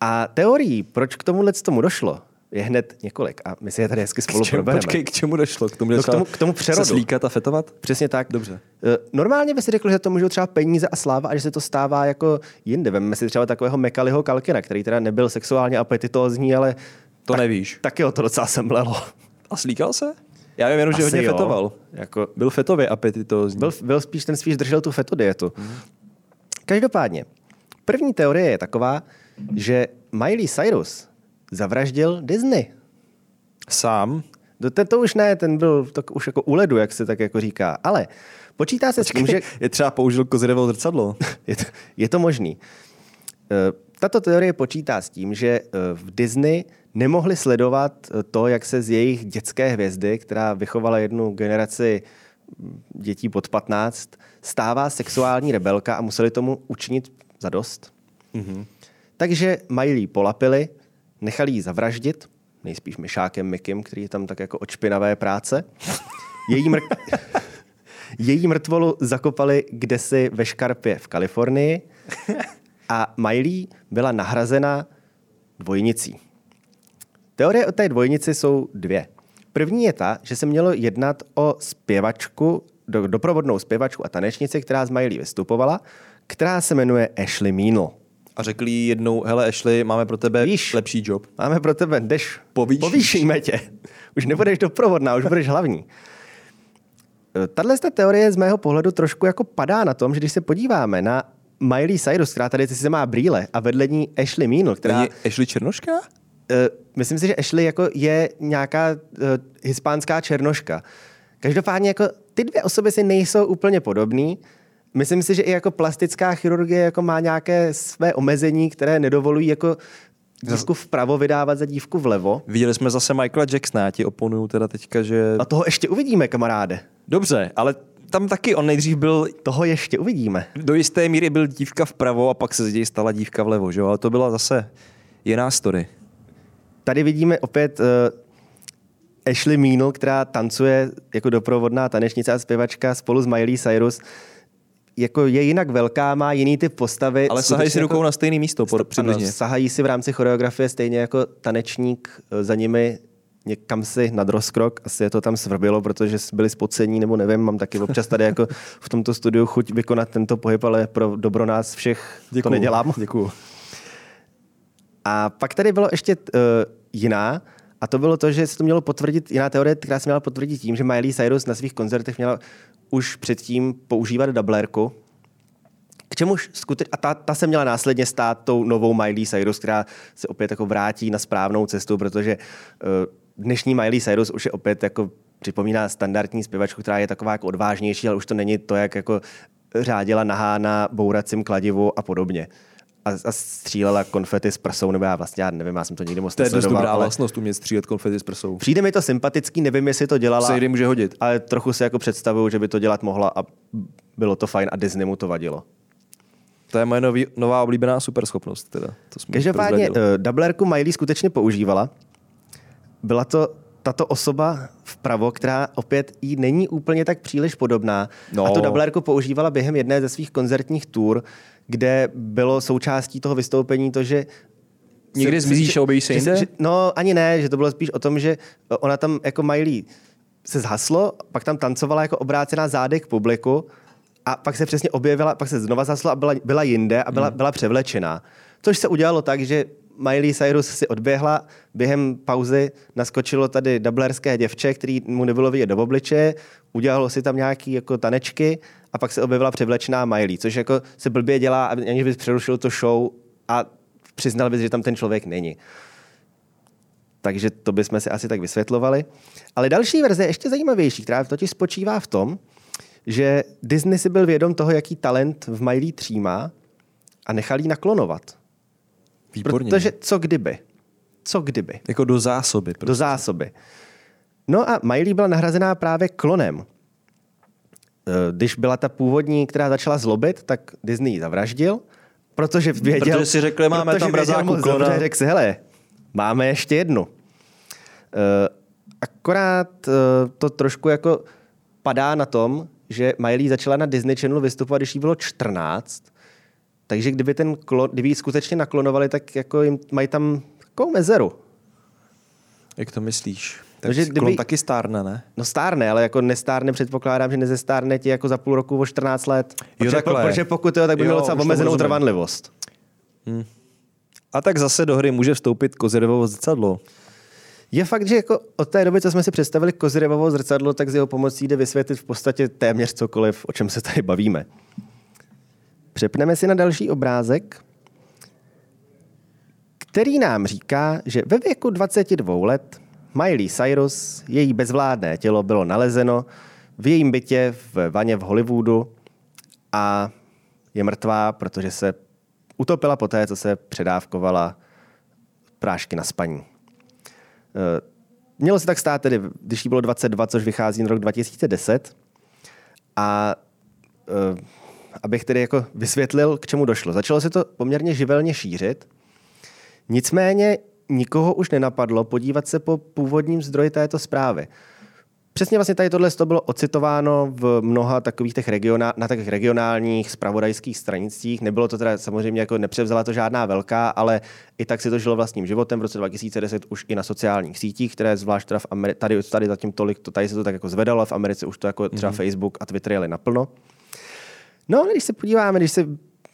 A teorií, proč k tomu došlo, je hned několik. A my si je tady hezky spolu probereme. Počkej, k čemu došlo? K tomu přerodu. Se slíkat a fetovat? Přesně tak. Dobře. Normálně by si řekl, že to můžou třeba peníze a sláva a že se to stává jako jinde. Vemme si třeba takového Mekaliho Kalkina, který teda nebyl sexuálně apetitózní, ale... To tak, nevíš. Taky o to docela semlelo. A slíkal se? Já vím jenom, že hodně fetoval. Jako... Byl fetově apetitózní. Byl spíš, ten spíš držel tu fetodietu. Mm. Každopádně, první teorie je taková, že Miley Cyrus zavraždil Disney. Sám? To už ne, ten byl tak už jako u ledu, jak se tak jako říká. Ale počítá se s tím, že... Je třeba použil kozidevo zrcadlo. Je to možný. Tato teorie počítá s tím, že v Disney nemohli sledovat to, jak se z jejich dětské hvězdy, která vychovala jednu generaci dětí pod 15, stává sexuální rebelka a museli tomu učinit zadost. Mm-hmm. Takže Miley polapili, nechali ji zavraždit, nejspíš myšákem Mickym, který je tam tak jako od špinavé práce. Její mrtvolu zakopali kdesi ve škarpě v Kalifornii a Miley byla nahrazena dvojnicí. Teorie o té dvojnici jsou dvě. První je ta, že se mělo jednat o zpěvačku, doprovodnou zpěvačku a tanečnici, která z Miley vystupovala, která se jmenuje Ashley Minaj. A řekli jednou, hele Ashley, máme pro tebe lepší job. Máme pro tebe, jdeš, povýšíme tě. Už nebudeš doprovodná, už budeš hlavní. Tahle teorie z mého pohledu trošku jako padá na tom, že když se podíváme na Miley Cyrus, která tady se má brýle a vedle ní Ashley Minaj, která... Ashley černoška? Myslím si, že Ashley jako je nějaká hispánská černoška. Každopádně jako ty dvě osoby si nejsou úplně podobný. Myslím si, že i jako plastická chirurgie jako má nějaké své omezení, které nedovolují jako dívku vpravo vydávat za dívku vlevo. Viděli jsme zase Michaela Jacksona, já ti oponuju teda teďka, že... A toho ještě uvidíme, kamaráde. Dobře, ale tam taky on nejdřív byl... Toho ještě uvidíme. Do jisté míry byl dívka vpravo a pak se z něj stala dívka vlevo, že? Ale to byla zase jiná story. Tady vidíme opět Ashley Minaj, která tancuje jako doprovodná tanečnice a zpěvačka spolu s Miley Cyrus. Jako je jinak velká, má jiný typ postavy. Ale sahají si jako rukou na stejné místo přibližně. Ano, sahají si v rámci choreografie stejně jako tanečník za nimi někam si nad rozkrok. Asi je to tam svrbilo, protože byli spocení, nebo nevím, mám taky občas tady jako v tomto studiu chuť vykonat tento pohyb, ale pro dobro nás všech děkuju, to nedělám. Děkuju. A pak tady bylo ještě jiná, a to bylo to, že se to mělo potvrdit, jiná teorie, která se měla potvrdit tím, že Miley Cyrus na svých koncertech měla už předtím používat dublérku, k čemuž skutečně, a ta se měla následně stát tou novou Miley Cyrus, která se opět jako vrátí na správnou cestu, protože dnešní Miley Cyrus už je opět jako připomíná standardní zpěvačku, která je taková jako odvážnější, ale už to není to, jak jako řádila nahá na bouracím kladivu a podobně. A střílela konfety s prsou, nebo já vlastně já nevím, já jsem to nikdy moc nesledoval. To je dost dobrá vlastnost, umět střílet konfety s prsou. Přijde mi to sympatický, nevím, jestli to dělala. Se jde může hodit. Ale trochu se jako představuju, že by to dělat mohla a bylo to fajn a Disney mu to vadilo. To je moje nová oblíbená superschopnost. Teda. Každopádně dublerku Miley skutečně používala. Byla to tato osoba vpravo, která opět jí není úplně tak příliš podobná. No. A tu dublerku používala během jedné ze svých koncertních tour, kde bylo součástí toho vystoupení to, že... Někdy zmizíš a objevíš se jinde? No, ani ne, že to bylo spíš o tom, že ona tam jako Miley se zhaslo, pak tam tancovala jako obrácená zády k publiku a pak se přesně objevila, pak se znova zhaslo a byla jinde a byla převlečená. Což se udělalo tak, že Miley Cyrus si odběhla, během pauzy naskočilo tady dublerské děvče, který mu nebylo vidět do obličeje, udělalo si tam nějaký jako tanečky a pak se objevila převlečená Miley, což jako se blbě dělá, aniž bys přerušil to show a přiznal bys, že tam ten člověk není. Takže to bychom si asi tak vysvětlovali. Ale další verze je ještě zajímavější, která totiž spočívá v tom, že Disney si byl vědom toho, jaký talent v Miley třímá a nechal jí naklonovat. Výborně. Protože co kdyby? Co kdyby? Jako do zásoby. Prostě. Do zásoby. No a Miley byla nahrazená právě klonem. Když byla ta původní, která začala zlobit, tak Disney ji zavraždil, protože věděl... Protože si řekli, máme tam brazáku klona. Protože řekl si, hele, máme ještě jednu. Akorát to trošku jako padá na tom, že Miley začala na Disney Channel vystupovat, když jí bylo 14. Takže kdyby ten klon, kdyby ji skutečně naklonovali, tak jako jim mají tam takovou mezeru. Jak to myslíš? Takže klon taky stárne, ne? No stárne, ale jako nestárne, předpokládám, že nezestárne ti jako za půl roku o 14 let. Jo, protože pokud jo, tak by mělo docela omezenou trvanlivost. A tak zase do hry může vstoupit Kozyrevovo zrcadlo. Je fakt, že jako od té doby, co jsme si představili Kozyrevovo zrcadlo, tak z jeho pomocí jde vysvětlit v podstatě téměř cokoliv, o čem se tady bavíme. Přepneme si na další obrázek, který nám říká, že ve věku 22 let Miley Cyrus, její bezvládné tělo bylo nalezeno v jejím bytě v vaně v Hollywoodu a je mrtvá, protože se utopila poté, co se předávkovala prášky na spaní. Mělo se tak stát tedy, když jí bylo 22, což vychází na rok 2010 a abych tedy jako vysvětlil, k čemu došlo. Začalo se to poměrně živelně šířit, nicméně nikoho už nenapadlo podívat se po původním zdroji této zprávy. Přesně vlastně tady tohle to bylo ocitováno v mnoha takových těch regionálních zpravodajských stranicích. Nebylo to teda samozřejmě jako nepřevzala to žádná velká, ale i tak si to žilo vlastním životem. V roce 2010 už i na sociálních sítích, které zvlášť teda v tady zatím tolik, to tady se to tak jako zvedalo, v Americe už to jako třeba Facebook a Twitter jeli naplno. No, když se podíváme, když se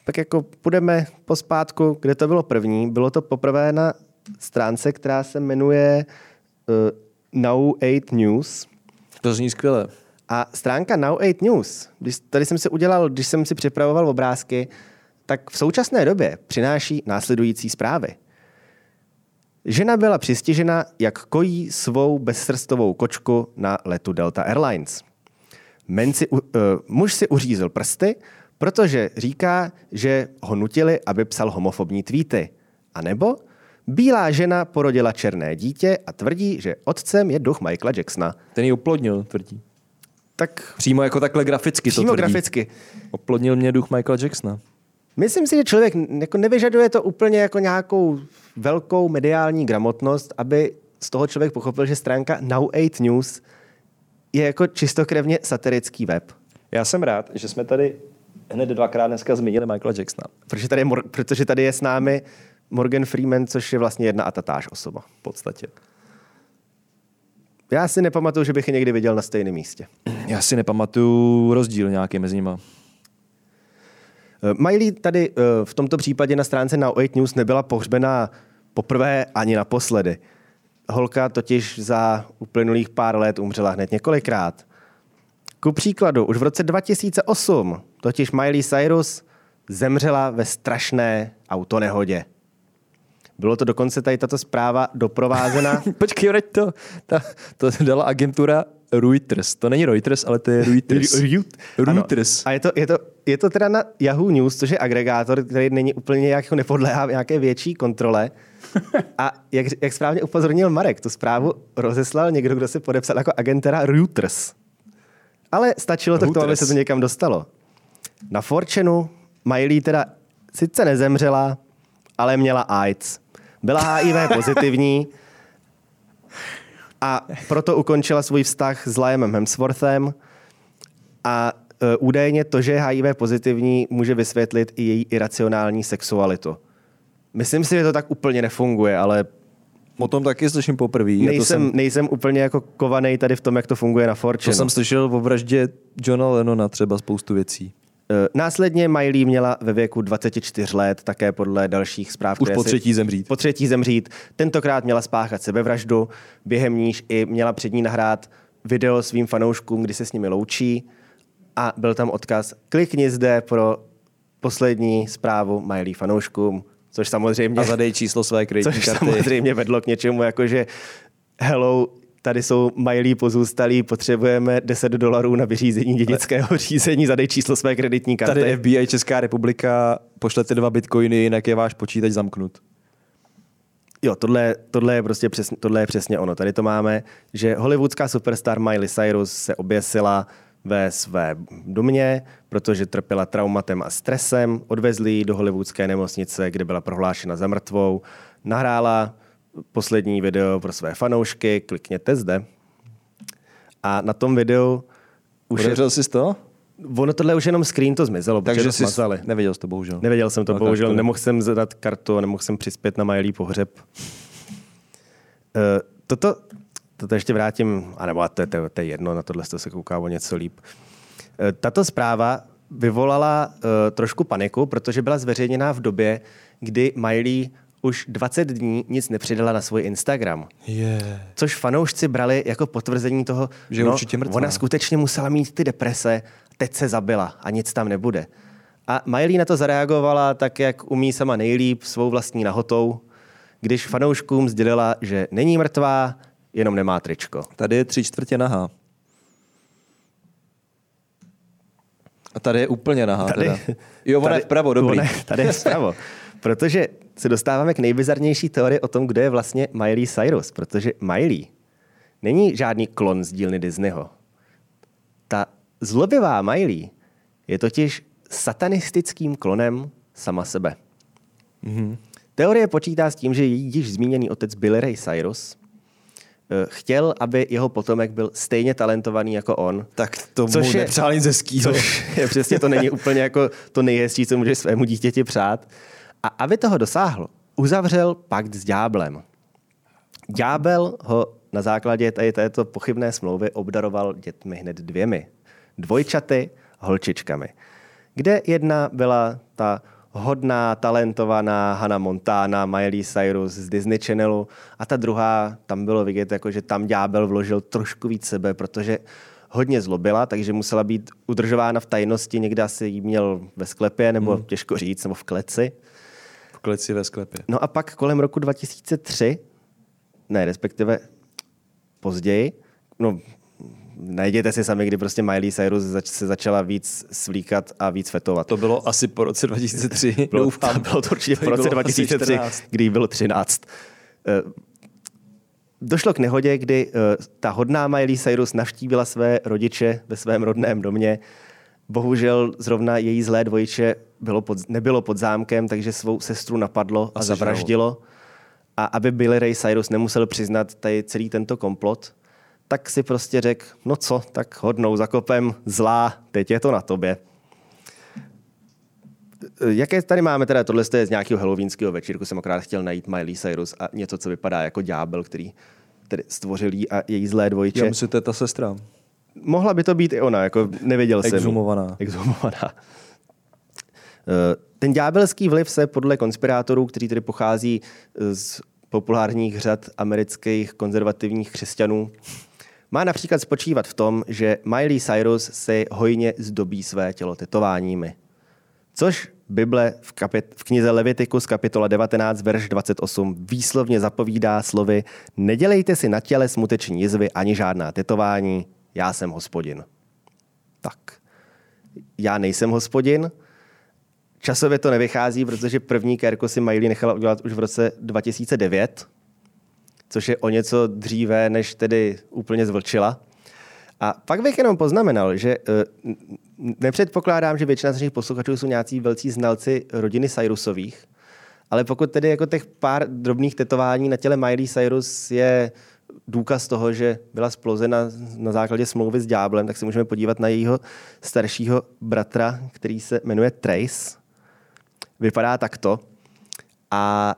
tak jako půjdeme pospátku, kde to bylo první, bylo to poprvé na stránce, která se jmenuje Now 8 News. To zní skvěle. A stránka Now 8 News, když jsem si připravoval obrázky, tak v současné době přináší následující zprávy. Žena byla přistižena, jak kojí svou bezsrstovou kočku na letu Delta Airlines. Muž si uřízl prsty, protože říká, že ho nutili, aby psal homofobní tweety. A nebo bílá žena porodila černé dítě a tvrdí, že otcem je duch Michaela Jacksona. Ten ji oplodnil, tvrdí. Tak přímo jako takhle graficky to tvrdí. Přímo graficky. Oplodnil mě duch Michaela Jacksona. Myslím si, že člověk nevyžaduje to úplně jako nějakou velkou mediální gramotnost, aby z toho člověk pochopil, že stránka Now 8 News je jako čistokrevně satirický web. Já jsem rád, že jsme tady hned dvakrát dneska zmínili Michaela Jacksona. Protože tady je s námi Morgan Freeman, což je vlastně jedna a tatáž osoba v podstatě. Já si nepamatuju, že bych je někdy viděl na stejném místě. Já si nepamatuju rozdíl nějaký mezi nima. Miley tady v tomto případě na stránce Now 8 News nebyla pohřbená poprvé ani naposledy. Holka totiž za uplynulých pár let umřela hned několikrát. Ku příkladu, už v roce 2008 totiž Miley Cyrus zemřela ve strašné autonehodě. Bylo to dokonce tady tato zpráva doprovázena... Počkej, to dala agentura Reuters. To není Reuters, ale to je Reuters. A je to teda na Yahoo News, což je agregátor, který není úplně nepodléhá nějaké větší kontrole. A jak správně upozornil Marek, tu zprávu rozeslal někdo, kdo se podepsal jako agentura Reuters. Ale stačilo to k tomu, aby se to někam dostalo. Na 4chanu Miley teda sice nezemřela, ale měla AIDS. Byla HIV pozitivní a proto ukončila svůj vztah s Liamem Hemsworthem a údajně to, že je HIV pozitivní, může vysvětlit i její iracionální sexualitu. Myslím si, že to tak úplně nefunguje, ale... O tom taky slyším poprvé. Nejsem úplně jako kovanej tady v tom, jak to funguje na 4chanu. To jsem slyšel o vraždě Johna Lennona třeba spoustu věcí. Následně Miley měla ve věku 24 let, také podle dalších zpráv. Už po třetí zemřít. Tentokrát měla spáchat sebevraždu, během níž i měla před ní nahrát video svým fanouškům, kdy se s nimi loučí. A byl tam odkaz, klikni zde pro poslední zprávu Miley fanouškům, což samozřejmě... A zadej číslo své kreditní karty. Což samozřejmě vedlo k něčemu, jakože hello, tady jsou Miley pozůstalí, potřebujeme $10 na vyřízení dědického řízení, zadej číslo své kreditní karty. Tady FBI Česká republika, pošlete 2 bitcoiny, jinak je váš počítač zamknut. Jo, tohle je prostě přesně ono. Tady to máme, že hollywoodská superstar Miley Cyrus se oběsila ve své domě, protože trpěla traumatem a stresem, odvezli ji do hollywoodské nemocnice, kde byla prohlášena za mrtvou, nahrála poslední video pro své fanoušky, klikněte zde. A na tom videu... Odevřel jsi to? Ono tohle už jenom screen to zmizelo, takže to smazali. Nevěděl jsi to, bohužel. Nevěděl jsem to, no, bohužel. Nemohl jsem zadat kartu, nemohl jsem přispět na Miley pohřeb. Toto ještě vrátím, anebo to je jedno, na tohle se kouká o něco líp. Tato zpráva vyvolala trošku paniku, protože byla zveřejněná v době, kdy Miley už 20 dní nic nepřidala na svůj Instagram. Což fanoušci brali jako potvrzení toho, že ona skutečně musela mít ty deprese, teď se zabila a nic tam nebude. A Miley na to zareagovala tak, jak umí sama nejlíp, svou vlastní nahotou, když fanouškům sdělila, že není mrtvá, jenom nemá tričko. Tady je 3/4 nahá. A tady je úplně nahá. Jo, ona je vpravo, dobrý. Tady je vpravo. Protože se dostáváme k nejbizarnější teorii o tom, kdo je vlastně Miley Cyrus. Protože Miley není žádný klon z dílny Disneyho. Ta zlobivá Miley je totiž satanistickým klonem sama sebe. Mm-hmm. Teorie počítá s tím, že již zmíněný otec Billy Ray Cyrus chtěl, aby jeho potomek byl stejně talentovaný jako on. Tak tomu nepřál nic hezkýho. Přesně to není úplně jako to nejhezčí, co můžeš svému dítěti přát. A aby toho dosáhl, uzavřel pakt s ďáblem. Ďábel ho na základě této pochybné smlouvy obdaroval dětmi hned 2, 2 holčičkami. Kde jedna byla ta hodná, talentovaná Hannah Montana, Miley Cyrus z Disney Channelu a ta druhá, tam bylo vidět, jako, že tam ďábel vložil trošku víc sebe, protože hodně zlobila, takže musela být udržována v tajnosti, někde asi jí měl ve sklepě, nebo těžko říct, nebo v kleci. V kleci ve sklepě. No a pak kolem roku 2003, ne, respektive později, no najděte si sami, kdy prostě Miley Cyrus se začala víc svlíkat a víc fetovat. To bylo asi po roce 2003. Bylo to určitě po roce 2003, kdy bylo 13. Došlo k nehodě, kdy ta hodná Miley Cyrus navštívila své rodiče ve svém rodném domě. Bohužel zrovna její zlé dvojiče nebylo pod zámkem, takže svou sestru napadlo a zavraždilo. A aby Billy Ray Cyrus nemusel přiznat tady celý tento komplot, tak si prostě řekl, no co, tak hodnou zakopem, zlá, teď je to na tobě. Jaké tady máme teda, tohle je z nějakého halloweenského večírku, jsem akorát chtěl najít Miley Cyrus a něco, co vypadá jako ďábel, který tedy stvořil jí a její zlé dvojče. Já myslím, to je ta sestra. Mohla by to být i ona, jako nevěděl jsem. Exhumovaná. Ten ďábelský vliv se podle konspirátorů, který tedy pochází z populárních řad amerických konzervativních křesťanů, má například spočívat v tom, že Miley Cyrus si hojně zdobí své tělo tetováními. což Bible v knize Levitikus kapitola 19, verš 28 výslovně zapovídá slovy: nedělejte si na těle smuteční jizvy ani žádná tetování, já jsem Hospodin. Tak, já nejsem Hospodin. Časově to nevychází, protože první kérko si Miley nechala udělat už v roce 2009, což je o něco dříve, než tedy úplně zvlčila. A pak bych jenom poznamenal, že nepředpokládám, že většina z našich posluchačů jsou nějací velcí znalci rodiny Cyrusových, ale pokud tedy jako těch pár drobných tetování na těle Miley Cyrus je důkaz toho, že byla splozena na základě smlouvy s ďáblem, tak se můžeme podívat na jejího staršího bratra, který se jmenuje Trace. Vypadá takto. A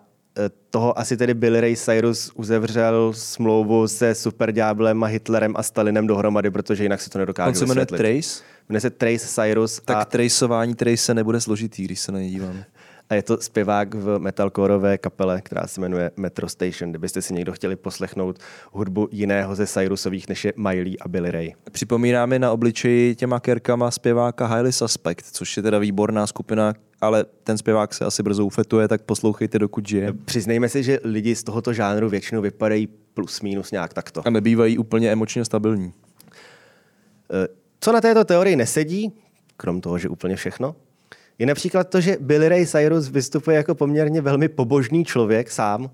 toho asi tedy Billy Ray Cyrus uzevřel smlouvu se superďáblem a Hitlerem a Stalinem dohromady, protože jinak si to nedokážu vysvětlit. On se jmenuje Trace? Jmenuje se Trace Cyrus. Tak traceování Trace nebude složitý, když se na ně dívám. A je to zpěvák v metalcoreové kapele, která se jmenuje Metro Station, kdybyste si někdo chtěli poslechnout hudbu jiného ze Cyrusových, než je Miley a Billy Ray. Připomíná mi na obličeji těma kerkama zpěváka Highly Suspect, což je teda výborná skupina, ale ten zpěvák se asi brzo ufetuje, tak poslouchejte, dokud žije. Přiznejme si, že lidi z tohoto žánru většinou vypadají plus minus nějak takto. A nebývají úplně emočně stabilní. Co na této teorii nesedí, krom toho, že úplně všechno, je například to, že Billy Ray Cyrus vystupuje jako poměrně velmi pobožný člověk sám,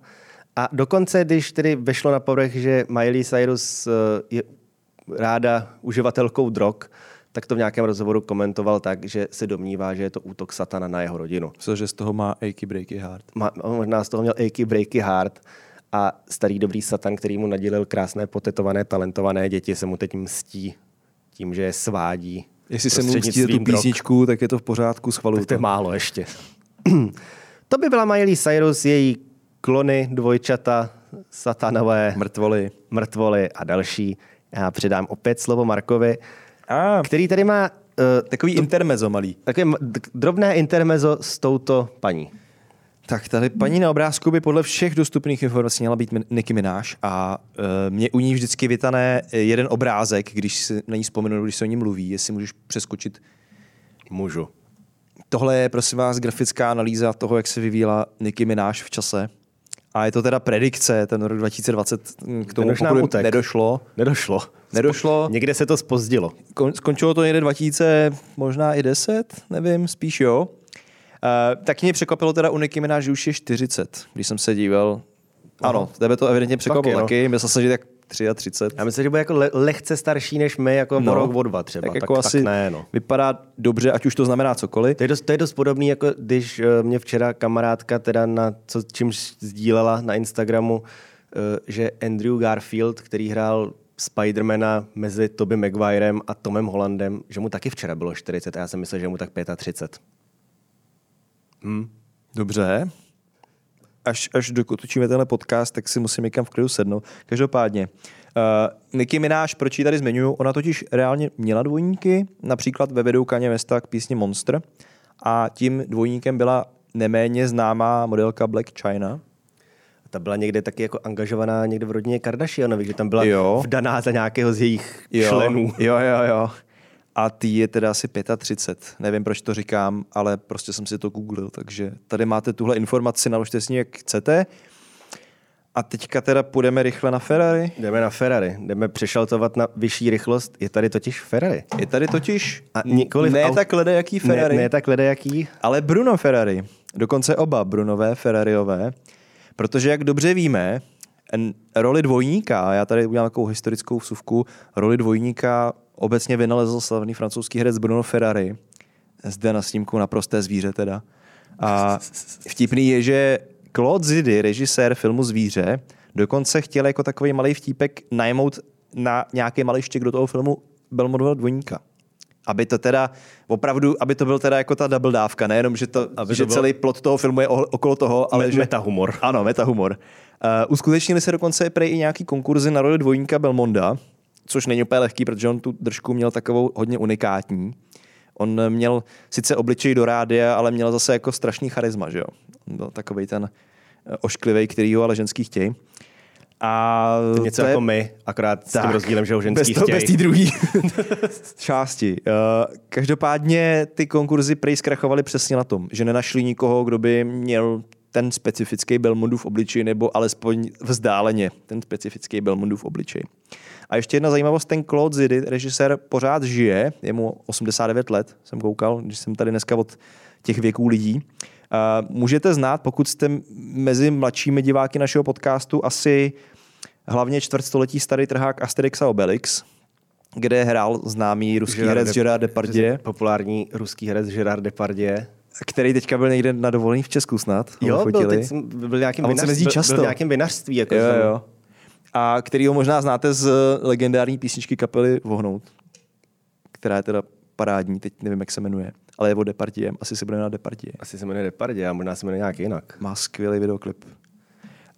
a dokonce, když tedy vešlo na povrch, že Miley Cyrus je ráda uživatelkou drog, tak to v nějakém rozhovoru komentoval tak, že se domnívá, že je to útok satana na jeho rodinu. Cože z toho má achy breaky heart. Možná z toho měl achy breaky heart a starý dobrý satan, který mu nadělil krásné, potetované, talentované děti, se mu teď mstí tím, že je svádí. Jestli se mu vstí tu písničku, tak je to v pořádku, schvaluju. To je málo ještě. To by byla Miley Cyrus, její klony, dvojčata, satanové, mrtvoly a další. Já předám opět slovo Markovi, který tady má takový intermezo malý. Takové drobné intermezo s touto paní. Tak tady paní na obrázku by podle všech dostupných informací měla být Nicki Minaj a mě u ní vždycky vytane jeden obrázek, když si na ní vzpomenu, když se o ní mluví, jestli můžeš přeskočit. Můžu. Tohle je, prosím vás, grafická analýza toho, jak se vyvíjela Nicki Minaj v čase. A je to teda predikce, ten rok 2020 k tomu nedošlo. Někde se to zpozdilo. Skončilo to někde 2000, možná i 10, nevím, spíš jo. Tak mě překvapilo teda u Nicki Minaj, že už je 40, když jsem se díval. Ano, tebe to evidentně překvapilo taky. Myslel jsem, že tak 33. Já myslím, že bude jako lehce starší než my, jako rok o dva třeba. Tak jako tak, asi tak ne, no. Vypadá dobře, ať už to znamená cokoliv. To je dost podobný, jako když mě včera kamarádka, teda čímž sdílela na Instagramu, že Andrew Garfield, který hrál Spidermana mezi Tobey Maguirem a Tomem Hollandem, že mu taky včera bylo 40 a já jsem myslel, že mu tak 35. Dobře. Až dotočíme tenhle podcast, tak si musím někam v klidu sednout. Každopádně, Nicki Minaj, proč ji tady zmiňuju, ona totiž reálně měla dvojníky, například ve videu Kanye Westa k písni Monster, a tím dvojníkem byla neméně známá modelka Black China. Ta byla někde taky jako angažovaná někde v rodině Kardashianovi, že tam byla vdaná za nějakého z jejich členů. Jo. A tý je teda asi 35. Nevím, proč to říkám, ale prostě jsem si to googlil, takže tady máte tuhle informaci, naložte s ní, jak chcete. A teďka teda půjdeme rychle na Ferrari. Jdeme přešaltovat na vyšší rychlost. Je tady totiž Ferrari. A ne tak ledajaký Ferrari. Ne tak ledajaký. Ale Bruno Ferrari. Dokonce oba Brunové Ferrariové. Protože jak dobře víme, roli dvojníka, já tady udělám takovou historickou vsuvku, roli dvojníka obecně vynalezl slavný francouzský herec Bruno Ferrari. Zde na snímku naprosté zvíře teda. A vtipný je, že Claude Zidi, režisér filmu Zvíře, dokonce chtěl jako takový malý vtípek najmout na nějaký malištěk do toho filmu Belmondova dvojníka. Aby to teda opravdu, aby to byl teda jako ta double dávka, nejenom, že, že celý plot toho filmu je okolo toho, ale že... Metahumor. Ano, metahumor. Uskutečnili se dokonce prej i nějaký konkurzy na roli dvojníka Belmonda, což není úplně lehký, protože on tu držku měl takovou hodně unikátní. On měl sice obličej do rádia, ale měl zase jako strašný charisma, že jo. On byl takovej ten ošklivej, který ho ale ženský chtějí. A to něco to je... jako my, akorát tak, s tím rozdílem, že ho ženský chtějí. Bez té druhé části. Každopádně ty konkurzy prej zkrachovaly přesně na tom, že nenašli nikoho, kdo by měl ten specifický Belmondův obličej, nebo alespoň vzdáleně ten specifický Belmondův obličej. A ještě jedna zajímavost, ten Claude Zidi, režisér, pořád žije, je mu 89 let, jsem koukal, když jsem tady dneska od těch věků lidí. Můžete znát, pokud jste mezi mladšími diváky našeho podcastu, asi hlavně čtvrtstoletí starý trhák Asterix a Obelix, kde hrál známý ruský herec Gérard Depardieu. Populární ruský herec Gérard Depardieu. Který teďka byl někde na dovolený v Česku snad. Jo, byl nějakým vinařství. Jako jo. A který ho možná znáte z legendární písničky kapely Vohnout, která je teda parádní, teď nevím, jak se jmenuje. Ale je o Depardieu, asi se jmenuje Depardieu, a možná se jmenuje nějak jinak. Má skvělý videoklip.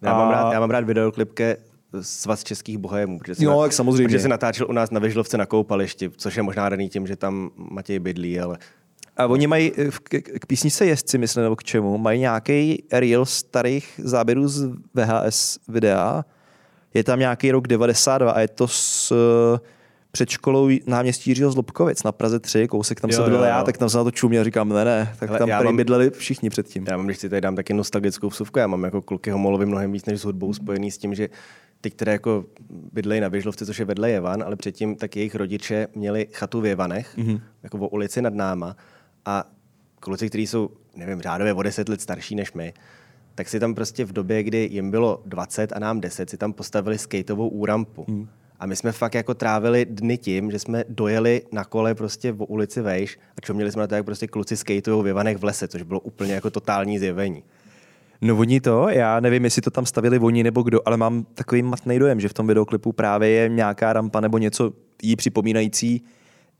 Já mám rád videoklip ke Svaz českých bohémů, protože se natáčel u nás na Vyžlovce na koupališti, což je možná daný tím, že tam Matěj bydlí, ale... A oni mají k písničce Jezdci, myslím, nebo k čemu, mají nějaký reel starých záběrů z VHS videa. Je tam nějaký rok 92 a je to s... před školou náměstí Jiřího Zlobkovic na Praze 3, kousek tam se bydlel já, tak tam se na to čumě a říkám, ne, tak hele, tam tady bydleli všichni předtím. Já mám, když si tady dám taky nostalgickou vsuvku, já mám jako kluky Homolovi mnohem víc než s hudbou spojený s tím, že ty, které jako bydlejí na Vyžlovce, což je vedle Jevan, ale předtím tak jejich rodiče měli chatu v Jevanech, jako o ulici nad náma, a kluci, kteří jsou, nevím, řádově o 10 let starší než my, tak si tam prostě v době, kdy jim bylo 20 a nám 10, si tam postavili skateovou úrampu. A my jsme fakt jako trávili dny tím, že jsme dojeli na kole prostě v ulici vejš a čuměli jsme na to, jak prostě kluci skateujou v Jevanech v lese, což bylo úplně jako totální zjevení. No oni to, já nevím, jestli to tam stavili oni nebo kdo, ale mám takový matnej dojem, že v tom videoklipu právě je nějaká rampa nebo něco jí připomínající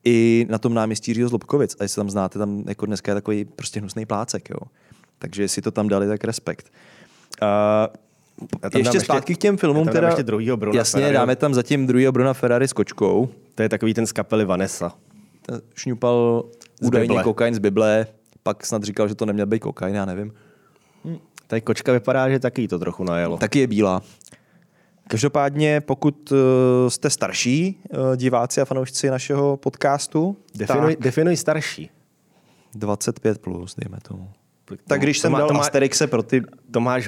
i na tom náměstí Jiřího Zlobkovic. A jestli tam znáte, tam jako dneska je takový prostě hnusný plácek, jo. Takže jestli to tam dali, tak respekt. Ještě zpátky k těm filmům teda. Jasně, Ferrari. Dáme tam zatím druhýho Bruna Ferrari s kočkou. To je takový ten z kapely Vanessa. Šňupal údajně kokain z Bible, pak snad říkal, že to neměl být kokain, já nevím. Tady kočka vypadá, že taky to trochu najelo. Taky je bílá. Každopádně, pokud jste starší diváci a fanoušci našeho podcastu, definuj starší. 25 plus, dejme tomu. Tak když jsem dal Asterixe pro ty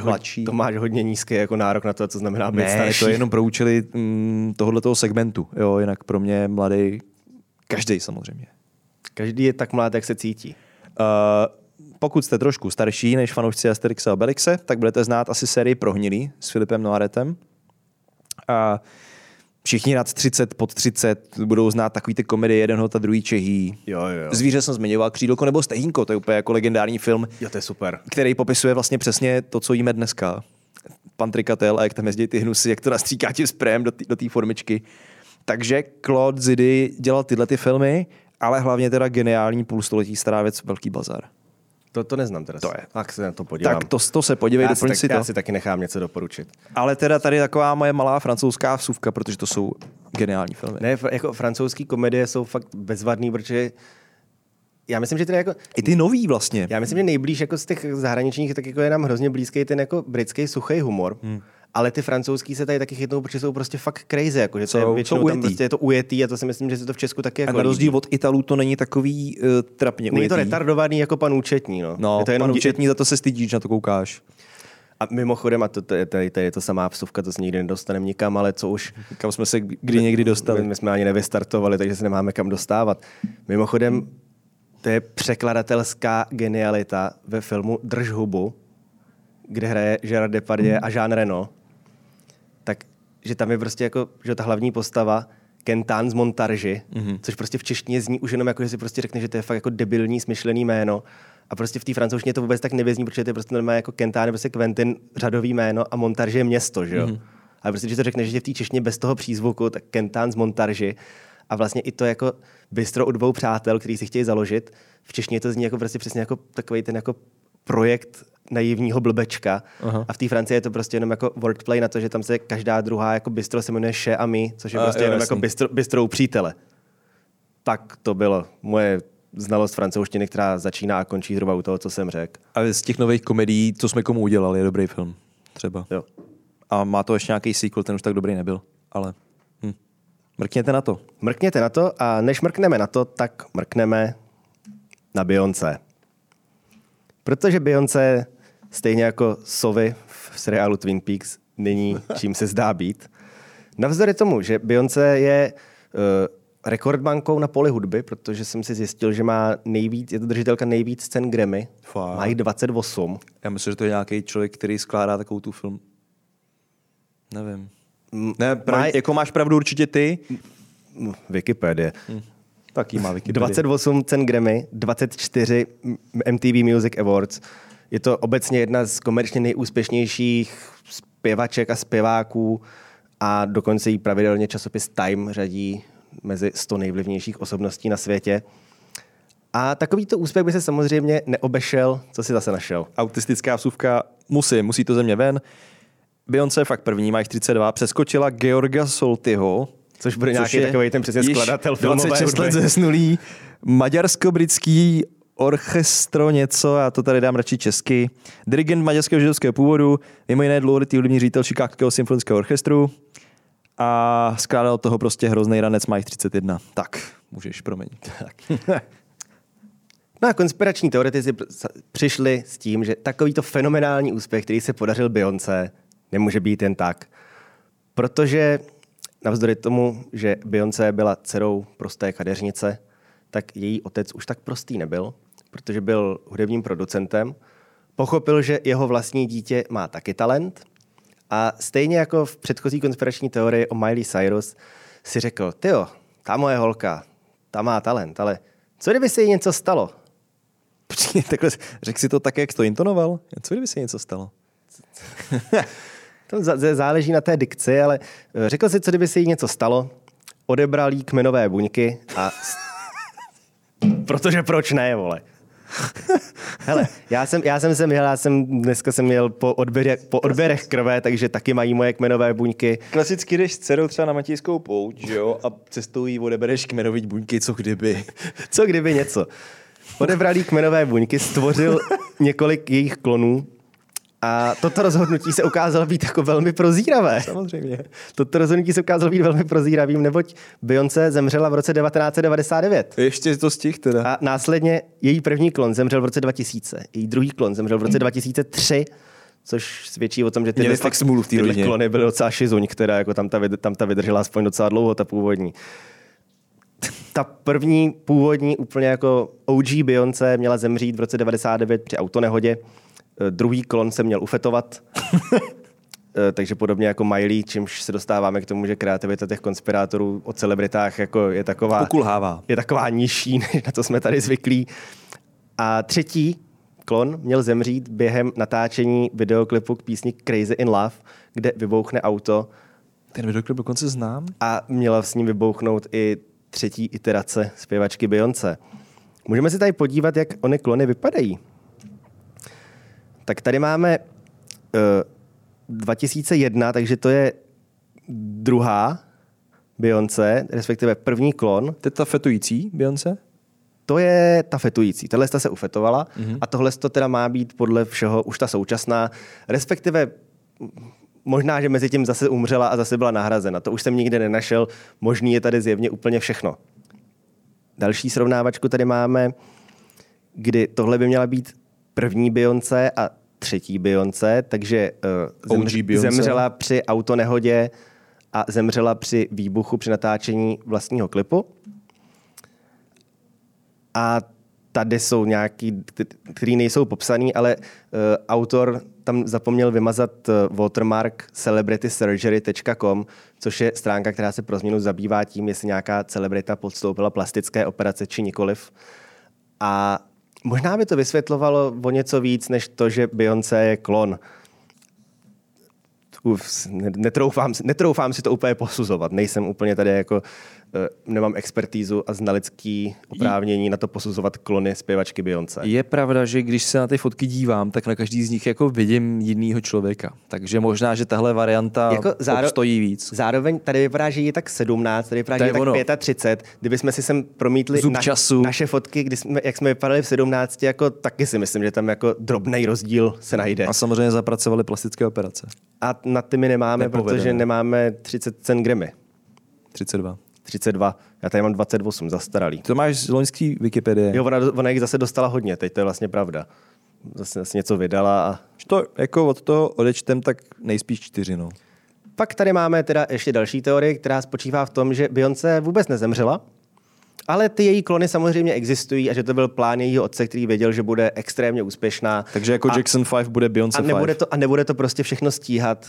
mladší. To máš hodně nízký jako nárok na to, co znamená být starší. To je jenom pro účely tohoto segmentu. Jo, jinak pro mě mladý, každý samozřejmě. Každý je tak mladý, jak se cítí. Pokud jste trošku starší než fanoušci Asterixe a Obelixe, tak budete znát asi sérii Prohnilý s Filipem Noiretem. A všichni nad 30, pod 30 budou znát takový ty komedie Jeden hot a druhý Čehý. Jo. Zvíře jsem zmiňoval, Křídlko nebo Stehínko, to je úplně jako legendární film. Jo, to je super. Který popisuje vlastně přesně to, co jíme dneska. Pan Trikatel a jak tam jezdí ty hnusy, jak to nastříká tím sprejem do té formičky. Takže Claude Zidi dělal tyhle ty filmy, ale hlavně teda geniální půlstoletí stará věc Velký bazar. To neznám teda. To je. Tak se na to podívám. Tak to se podívej, doplň si to. Já si taky nechám něco doporučit. Ale teda tady taková moje malá francouzská vsuvka, protože to jsou geniální filmy. Ne, jako francouzský komedie jsou fakt bezvadný, protože já myslím, že teda jako... I ty nový vlastně. Já myslím, že nejblíž jako z těch zahraničních, tak jako je nám hrozně blízký ten jako britský suchý humor. Ale ty francouzský se tady taky chytnou, protože jsou prostě fakt crazy, jako, že to je většinou tam prostě je to ujetý a to si myslím, že se to v Česku taky jako... A na rozdíl od Italů to není takový trapně ujetý. Není to retardovaný jako pan účetní, no. Je to pan účetní, za to se stydíš, na to koukáš. A mimochodem, a to je to samá vsuvka, to se nikdy nedostaneme nikam, ale co už... Kam jsme se kdy někdy dostali. My jsme ani nevystartovali, takže se nemáme kam dostávat. Mimochodem, to je překladatelská genialita ve filmu Drž hubu, kde hraje Gérard Depardieu a Jean Reno. Tak, že tam je prostě jako, že ta hlavní postava Kentán z Montarži, což prostě v češtině zní už jenom jako, že si prostě řekne, že to je fakt jako debilní, smyšlený jméno. A prostě v té francouzštině to vůbec tak nevězní, protože to je prostě normálně jako Kentán nebo prostě Quentin řadový jméno a Montarži je město, že jo. Ale prostě, že to řekne, že je v té češtině bez toho přízvuku, tak Kentán z Montarži. A vlastně i to jako bistro u dvou přátel, který si chtějí založit, v češtině to zní jako prostě přesně jako takový ten jako projekt naivního blbečka. Aha. A v té Francii je to prostě jenom jako wordplay na to, že tam se každá druhá jako bistro se jmenuje Chez Ami, což je prostě jenom jako bistro u přítele. Tak to bylo moje znalost francouzštiny, která začíná a končí zhruba u toho, co jsem řekl. A z těch nových komedií, co jsme komu udělali, je dobrý film třeba. Jo. a má to ještě nějaký sequel, ten už tak dobrý nebyl, ale mrkněte na to. Mrkněte na to, a než mrkneme na to, tak mrkneme na Beyoncé. Protože Beyoncé, stejně jako Sovy v seriálu Twin Peaks, není čím se zdá být. Navzdory tomu, že Beyoncé je rekordmankou na poli hudby, protože jsem si zjistil, že má nejvíc, je to držitelka nejvíc cen Grammy. Má jich 28. Já myslím, že to je nějaký člověk, který skládá takovou tu film. Nevím. Ne, jako máš pravdu určitě ty? Wikipedie. Taky má Wikipedie. 28 cen Grammy, 24 MTV Music Awards. Je to obecně jedna z komerčně nejúspěšnějších zpěvaček a zpěváků a dokonce jí pravidelně časopis Time řadí mezi 100 nejvlivnějších osobností na světě. A takovýto úspěch by se samozřejmě neobešel. Co si zase našel? Autistická vsuvka. Musí to ze mě ven. Beyoncé je fakt první, má jich 32, přeskočila Georga Soltyho, což bude nějaký takový ten přesně skladatel filmové hudby. 26 let zesnulý, maďarsko-britský orchestro něco, já to tady dám radši česky, dirigent maďarského židovského původu, mimo jiné dlouholetý hudební ředitel Chicagského symfonického orchestru a skládal toho prostě hrozný ranec, má jich 31. Tak, můžeš, proměnit. No a konspirační teoretici přišli s tím, že takovýto fenomenální úspěch, který se podařil Beyoncé, nemůže být jen tak. Protože navzdory tomu, že Beyoncé byla dcerou prosté kadeřnice, tak její otec už tak prostý nebyl, protože byl hudebním producentem. Pochopil, že jeho vlastní dítě má taky talent a stejně jako v předchozí konspirační teorii o Miley Cyrus si řekl, tyjo, ta moje holka, ta má talent, ale co kdyby se jí něco stalo? Počkej, takhle řekl si to tak, jak to intonoval. Co kdyby se jí něco stalo? To záleží na té dikci, ale řekl si, co kdyby se jí něco stalo, odebral jí kmenové buňky a... Protože proč ne, vole? Hele, dneska jsem jel po odběrech krve, takže taky mají moje kmenové buňky. Klasicky jdeš s dcerou třeba na matějskou pouť, že jo? A cestou jí odebereš kmenový buňky, co kdyby. Co kdyby něco. Odebral jí kmenové buňky, stvořil několik jejich klonů. A toto rozhodnutí se ukázalo být jako velmi prozíravé. Samozřejmě. Toto rozhodnutí se ukázalo být velmi prozíravým, neboť Beyoncé zemřela v roce 1999. Ještě to stih teda. A následně její první klon zemřel v roce 2000. Její druhý klon zemřel v roce 2003, což svědčí o tom, že tyhle klony byly docela šizuň, která jako tam ta vydržela aspoň docela dlouho, ta původní. Ta první původní úplně jako OG Beyoncé měla zemřít v roce 1999 při autonehodě. Druhý klon se měl ufetovat, takže podobně jako Miley, čímž se dostáváme k tomu, že kreativita těch konspirátorů o celebritách jako je taková nižší, než na co jsme tady zvyklí. A třetí klon měl zemřít během natáčení videoklipu k písni Crazy in Love, kde vybouchne auto. Ten videoklip dokonce znám. A měla s ním vybouchnout i třetí iterace zpěvačky Beyoncé. Můžeme se tady podívat, jak ony klony vypadají. Tak tady máme 2001, takže to je druhá Beyoncé, respektive první klon. To je ta fetující Beyoncé? To je ta fetující. Tahle se ufetovala a tohle to teda má být podle všeho už ta současná, respektive možná, že mezi tím zase umřela a zase byla nahrazena. To už jsem nikde nenašel. Možný je tady zjevně úplně všechno. Další srovnávačku tady máme, kdy tohle by měla být první Beyoncé a třetí Beyoncé, takže zemřela při autonehodě a zemřela při výbuchu při natáčení vlastního klipu. A tady jsou nějaký, který nejsou popsaný, ale autor tam zapomněl vymazat watermark celebritysurgery.com, což je stránka, která se pro změnu zabývá tím, jestli nějaká celebrita podstoupila plastické operace či nikoliv. A možná by to vysvětlovalo o něco víc, než to, že Beyoncé je klon. Netroufám si to úplně posuzovat. Nejsem úplně tady jako... Nemám expertízu a znalecký oprávnění na to posuzovat klony zpěvačky Beyoncé. Je pravda, že když se na ty fotky dívám, tak na každý z nich jako vidím jinýho člověka. Takže možná, že tahle varianta jako obstojí víc. Zároveň tady vypadá, že je tak 17, tady vypadá, že je tak 35. Kdybychom si sem promítli naše fotky, jak jsme vypadali v 17, jako taky si myslím, že tam jako drobnej rozdíl se najde. A samozřejmě zapracovali plastické operace. A na ty my nemáme, protože nemáme 30 cen Grammy. 32. Já tady mám 28, zastaralý. To máš z loňský Wikipedie. Jo, ona jich zase dostala hodně, teď to je vlastně pravda. Zase něco vydala. A... to jako od toho odečtem, tak nejspíš 4, no. Pak tady máme teda ještě další teorie, která spočívá v tom, že Beyoncé vůbec nezemřela, ale ty její klony samozřejmě existují a že to byl plán jejího otce, který věděl, že bude extrémně úspěšná. Takže jako Jackson 5 bude Beyoncé 5. A nebude to prostě všechno stíhat,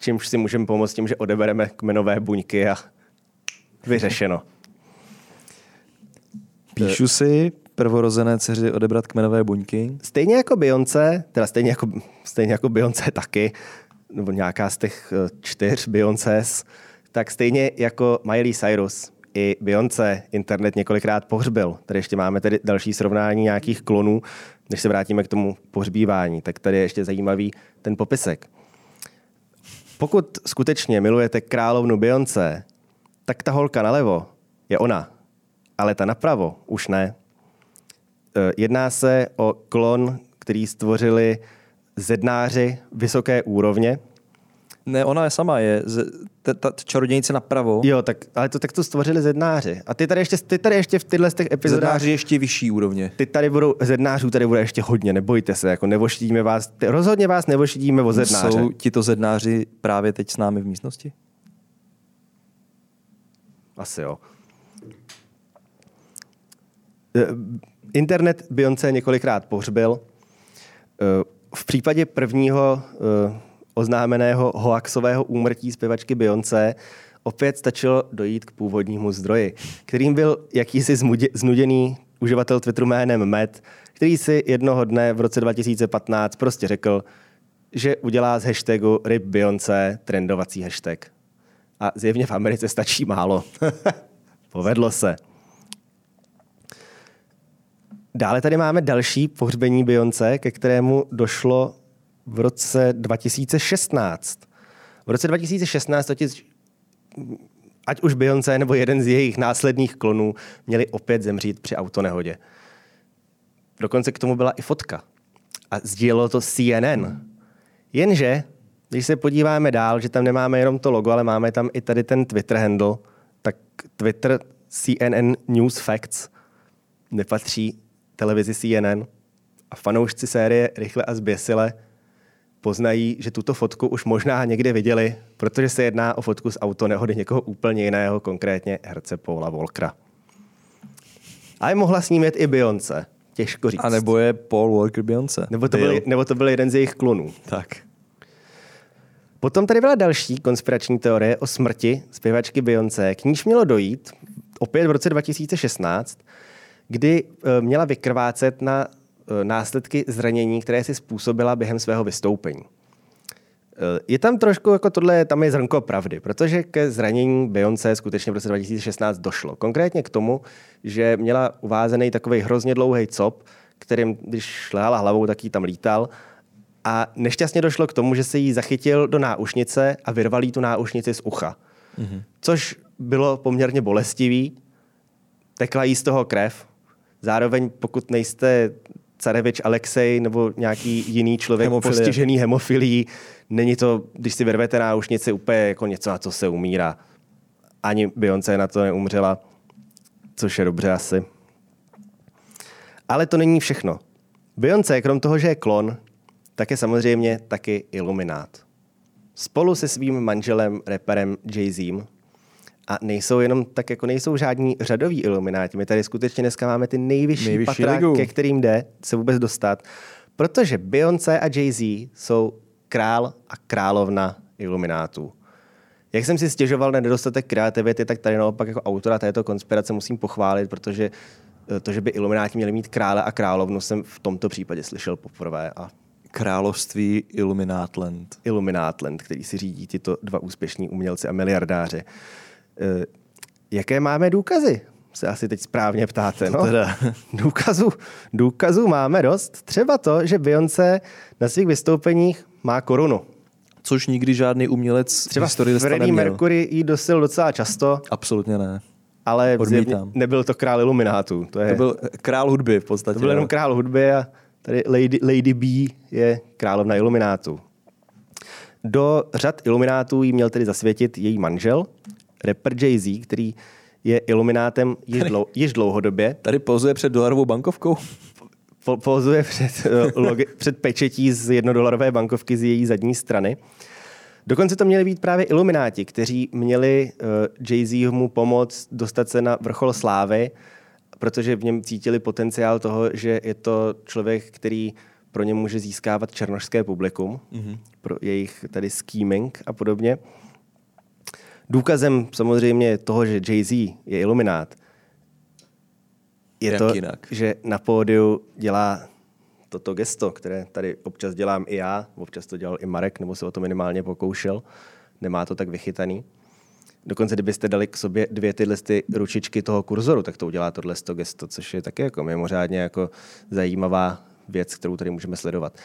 čímž si můžeme pomoct tím, že odebereme kmenové buňky a vyřešeno. Píšu si prvorozené dceři odebrat kmenové buňky. Stejně jako Beyoncé taky, nebo nějaká z těch 4 Beyoncés, tak stejně jako Miley Cyrus i Beyoncé internet několikrát pohřbil. Tady ještě máme tedy další srovnání nějakých klonů, než se vrátíme k tomu pohřbívání. Tak tady je ještě zajímavý ten popisek. Pokud skutečně milujete královnu Beyoncé, tak ta holka nalevo je ona, ale ta napravo už ne. Jedná se o klon, který stvořili zednáři vysoké úrovně. Ne, ona je sama, je ta čarodějnice napravo. Jo, tak, ale to, tak to stvořili zednáři. A ty tady ještě v tyhle z těch epizodách... Zednáři ještě vyšší úrovně. Zednářů tady bude ještě hodně, nebojte se, jako nevoštíme vás, rozhodně vás nevoštíme o zednáře. Jsou tito zednáři právě teď s námi v místnosti? Asi jo. Internet Beyoncé několikrát pohřbil. V případě prvního oznámeného hoaxového úmrtí zpěvačky Beyoncé opět stačilo dojít k původnímu zdroji, kterým byl jakýsi znuděný uživatel Twitteru jménem Matt, který si jednoho dne v roce 2015 prostě řekl, že udělá z hashtagu RIP Beyoncé trendovací hashtag. A zjevně v Americe stačí málo. Povedlo se. Dále tady máme další pohřbení Beyoncé, ke kterému došlo v roce 2016. V roce 2016, ať už Beyoncé nebo jeden z jejich následných klonů, měli opět zemřít při autonehodě. Dokonce k tomu byla i fotka. A sdílelo to CNN. Jenže, když se podíváme dál, že tam nemáme jenom to logo, ale máme tam i tady ten Twitter handle, tak Twitter CNN News Facts nepatří televizi CNN a fanoušci série Rychle a zběsile poznají, že tuto fotku už možná někde viděli, protože se jedná o fotku z autonehody někoho úplně jiného, konkrétně herce Paula Walkera. Ale mohla s ním jet i Beyoncé, těžko říct. A nebo je Paul Walker Beyoncé. Nebo to byl jeden z jejich klonů. Tak. Potom tady byla další konspirační teorie o smrti zpěvačky Beyoncé, k níž mělo dojít opět v roce 2016, kdy měla vykrvácet na následky zranění, které si způsobila během svého vystoupení. Je tam trošku, jako tohle, tam je zrnko pravdy, protože ke zranění Beyoncé skutečně v roce 2016 došlo. Konkrétně k tomu, že měla uvázaný takovej hrozně dlouhý cop, kterým, když lehala hlavou, tak jí tam lítal. A nešťastně došlo k tomu, že se jí zachytil do náušnice a vyrval jí tu náušnici z ucha. Mm-hmm. Což bylo poměrně bolestivý. Tekla jí z toho krev. Zároveň, pokud nejste Carevič Alexej nebo nějaký jiný člověk postižený hemofilií, není to, když si vyrvete náušnici, úplně jako něco, na co se umírá. Ani Beyoncé na to neumřela, což je dobře asi. Ale to není všechno. Beyoncé, krom toho, že je klon, tak je samozřejmě taky iluminát. Spolu se svým manželem, raperem Jay-Zem. A nejsou jenom tak, jako nejsou žádní řadoví ilumináti. My tady skutečně dneska máme ty nejvyšší patra, ke kterým jde se vůbec dostat. Protože Beyoncé a Jay-Z jsou král a královna iluminátů. Jak jsem si stěžoval na nedostatek kreativity, tak tady naopak jako autora této konspirace musím pochválit, protože to, že by ilumináti měli mít krále a královnu, jsem v tomto případě slyšel poprvé. A království Illuminatland. Illuminatland, který si řídí tyto dva úspěšní umělci a miliardáři. Jaké máme důkazy? Se asi teď správně ptáte. No? Důkazů máme dost. Třeba to, že Beyoncé na svých vystoupeních má korunu. Což nikdy žádný umělec v historii dostal neměl. Třeba Freddie Mercury jí dosil docela často. Absolutně ne. Ale nebyl to král iluminátů. To byl král hudby v podstatě. To byl jenom král hudby a tady Lady B je královna iluminátů. Do řad iluminátů jí měl tedy zasvětit její manžel, rapper Jay-Z, který je iluminátem již dlouhodobě. Tady pozuje před dolarovou bankovkou. Pozuje před pečetí z jednodolarové bankovky z její zadní strany. Dokonce to měli být právě ilumináti, kteří měli Jay-Z mu pomoct dostat se na vrchol slávy, protože v něm cítili potenciál toho, že je to člověk, který pro ně může získávat černošské publikum, pro jejich tady scheming a podobně. Důkazem samozřejmě toho, že Jay-Z je iluminát, je jak to, jinak, že na pódiu dělá toto gesto, které tady občas dělám i já, občas to dělal i Marek, nebo se o to minimálně pokoušel, nemá to tak vychytaný. Dokonce, kdybyste dali k sobě dvě tyhle ty ručičky toho kurzoru, tak to udělá tohle gesto, což je taky jako mimořádně jako zajímavá věc, kterou tady můžeme sledovat.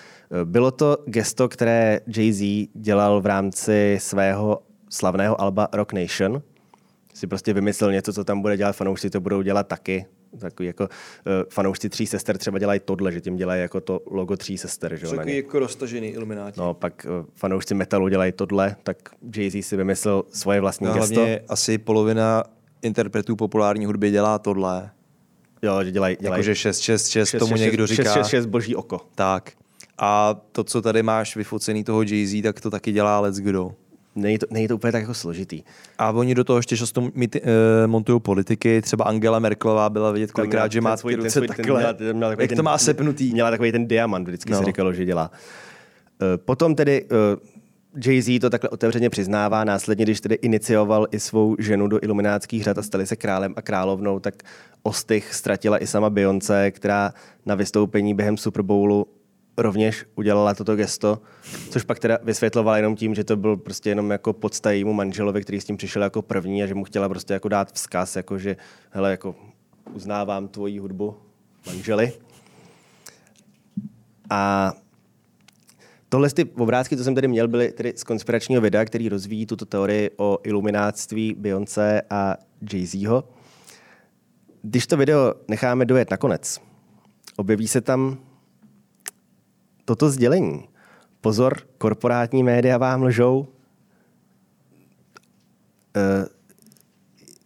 Bylo to gesto, které Jay-Z dělal v rámci svého slavného alba Rock Nation. Si prostě vymyslel něco, co tam bude dělat, fanoušci to budou dělat taky. Takový jako fanoušci Tří sester třeba dělají tohle, že tím dělají jako to logo Tří sester. Že takový jako roztažený ilumináti. No, pak fanoušci metalu dělají tohle, tak Jay-Z si vymyslel svoje vlastní gesto. Hlavně asi polovina interpretů populární hudby dělá tohle. Jo, že dělají. Jakože 666 tomu někdo říká. 666 boží oko. Tak. A to, co tady máš vyfocený toho Jay-Z, tak to taky dělá leckdo. Není to úplně tak jako složitý. A oni do toho ještě často montují politiky. Třeba Angela Merkelová byla vidět kolikrát, že má ty ruce takhle. Jak to má sepnutý. Měla takový ten diamant, vždycky se říkalo, že dělá. Potom tedy Jay-Z to takhle otevřeně přiznává. Následně, když tedy inicioval i svou ženu do iluminátských řad a stali se králem a královnou, tak ostych ztratila i sama Beyoncé, která na vystoupení během Super Bowlu rovněž udělala toto gesto, což pak teda vysvětlovala jenom tím, že to byl prostě jenom jako podsta jejímu manželovi, který s tím přišel jako první a že mu chtěla prostě jako dát vzkaz, jako že hele, jako uznávám tvoji hudbu, manželi. A tohle ty obrázky, co jsem tady měl, byly tedy z konspiračního videa, který rozvíjí tuto teorii o ilumináctví Beyoncé a Jay-Zho. Když to video necháme dojet nakonec, objeví se tam toto sdělení. Pozor, korporátní média vám lžou.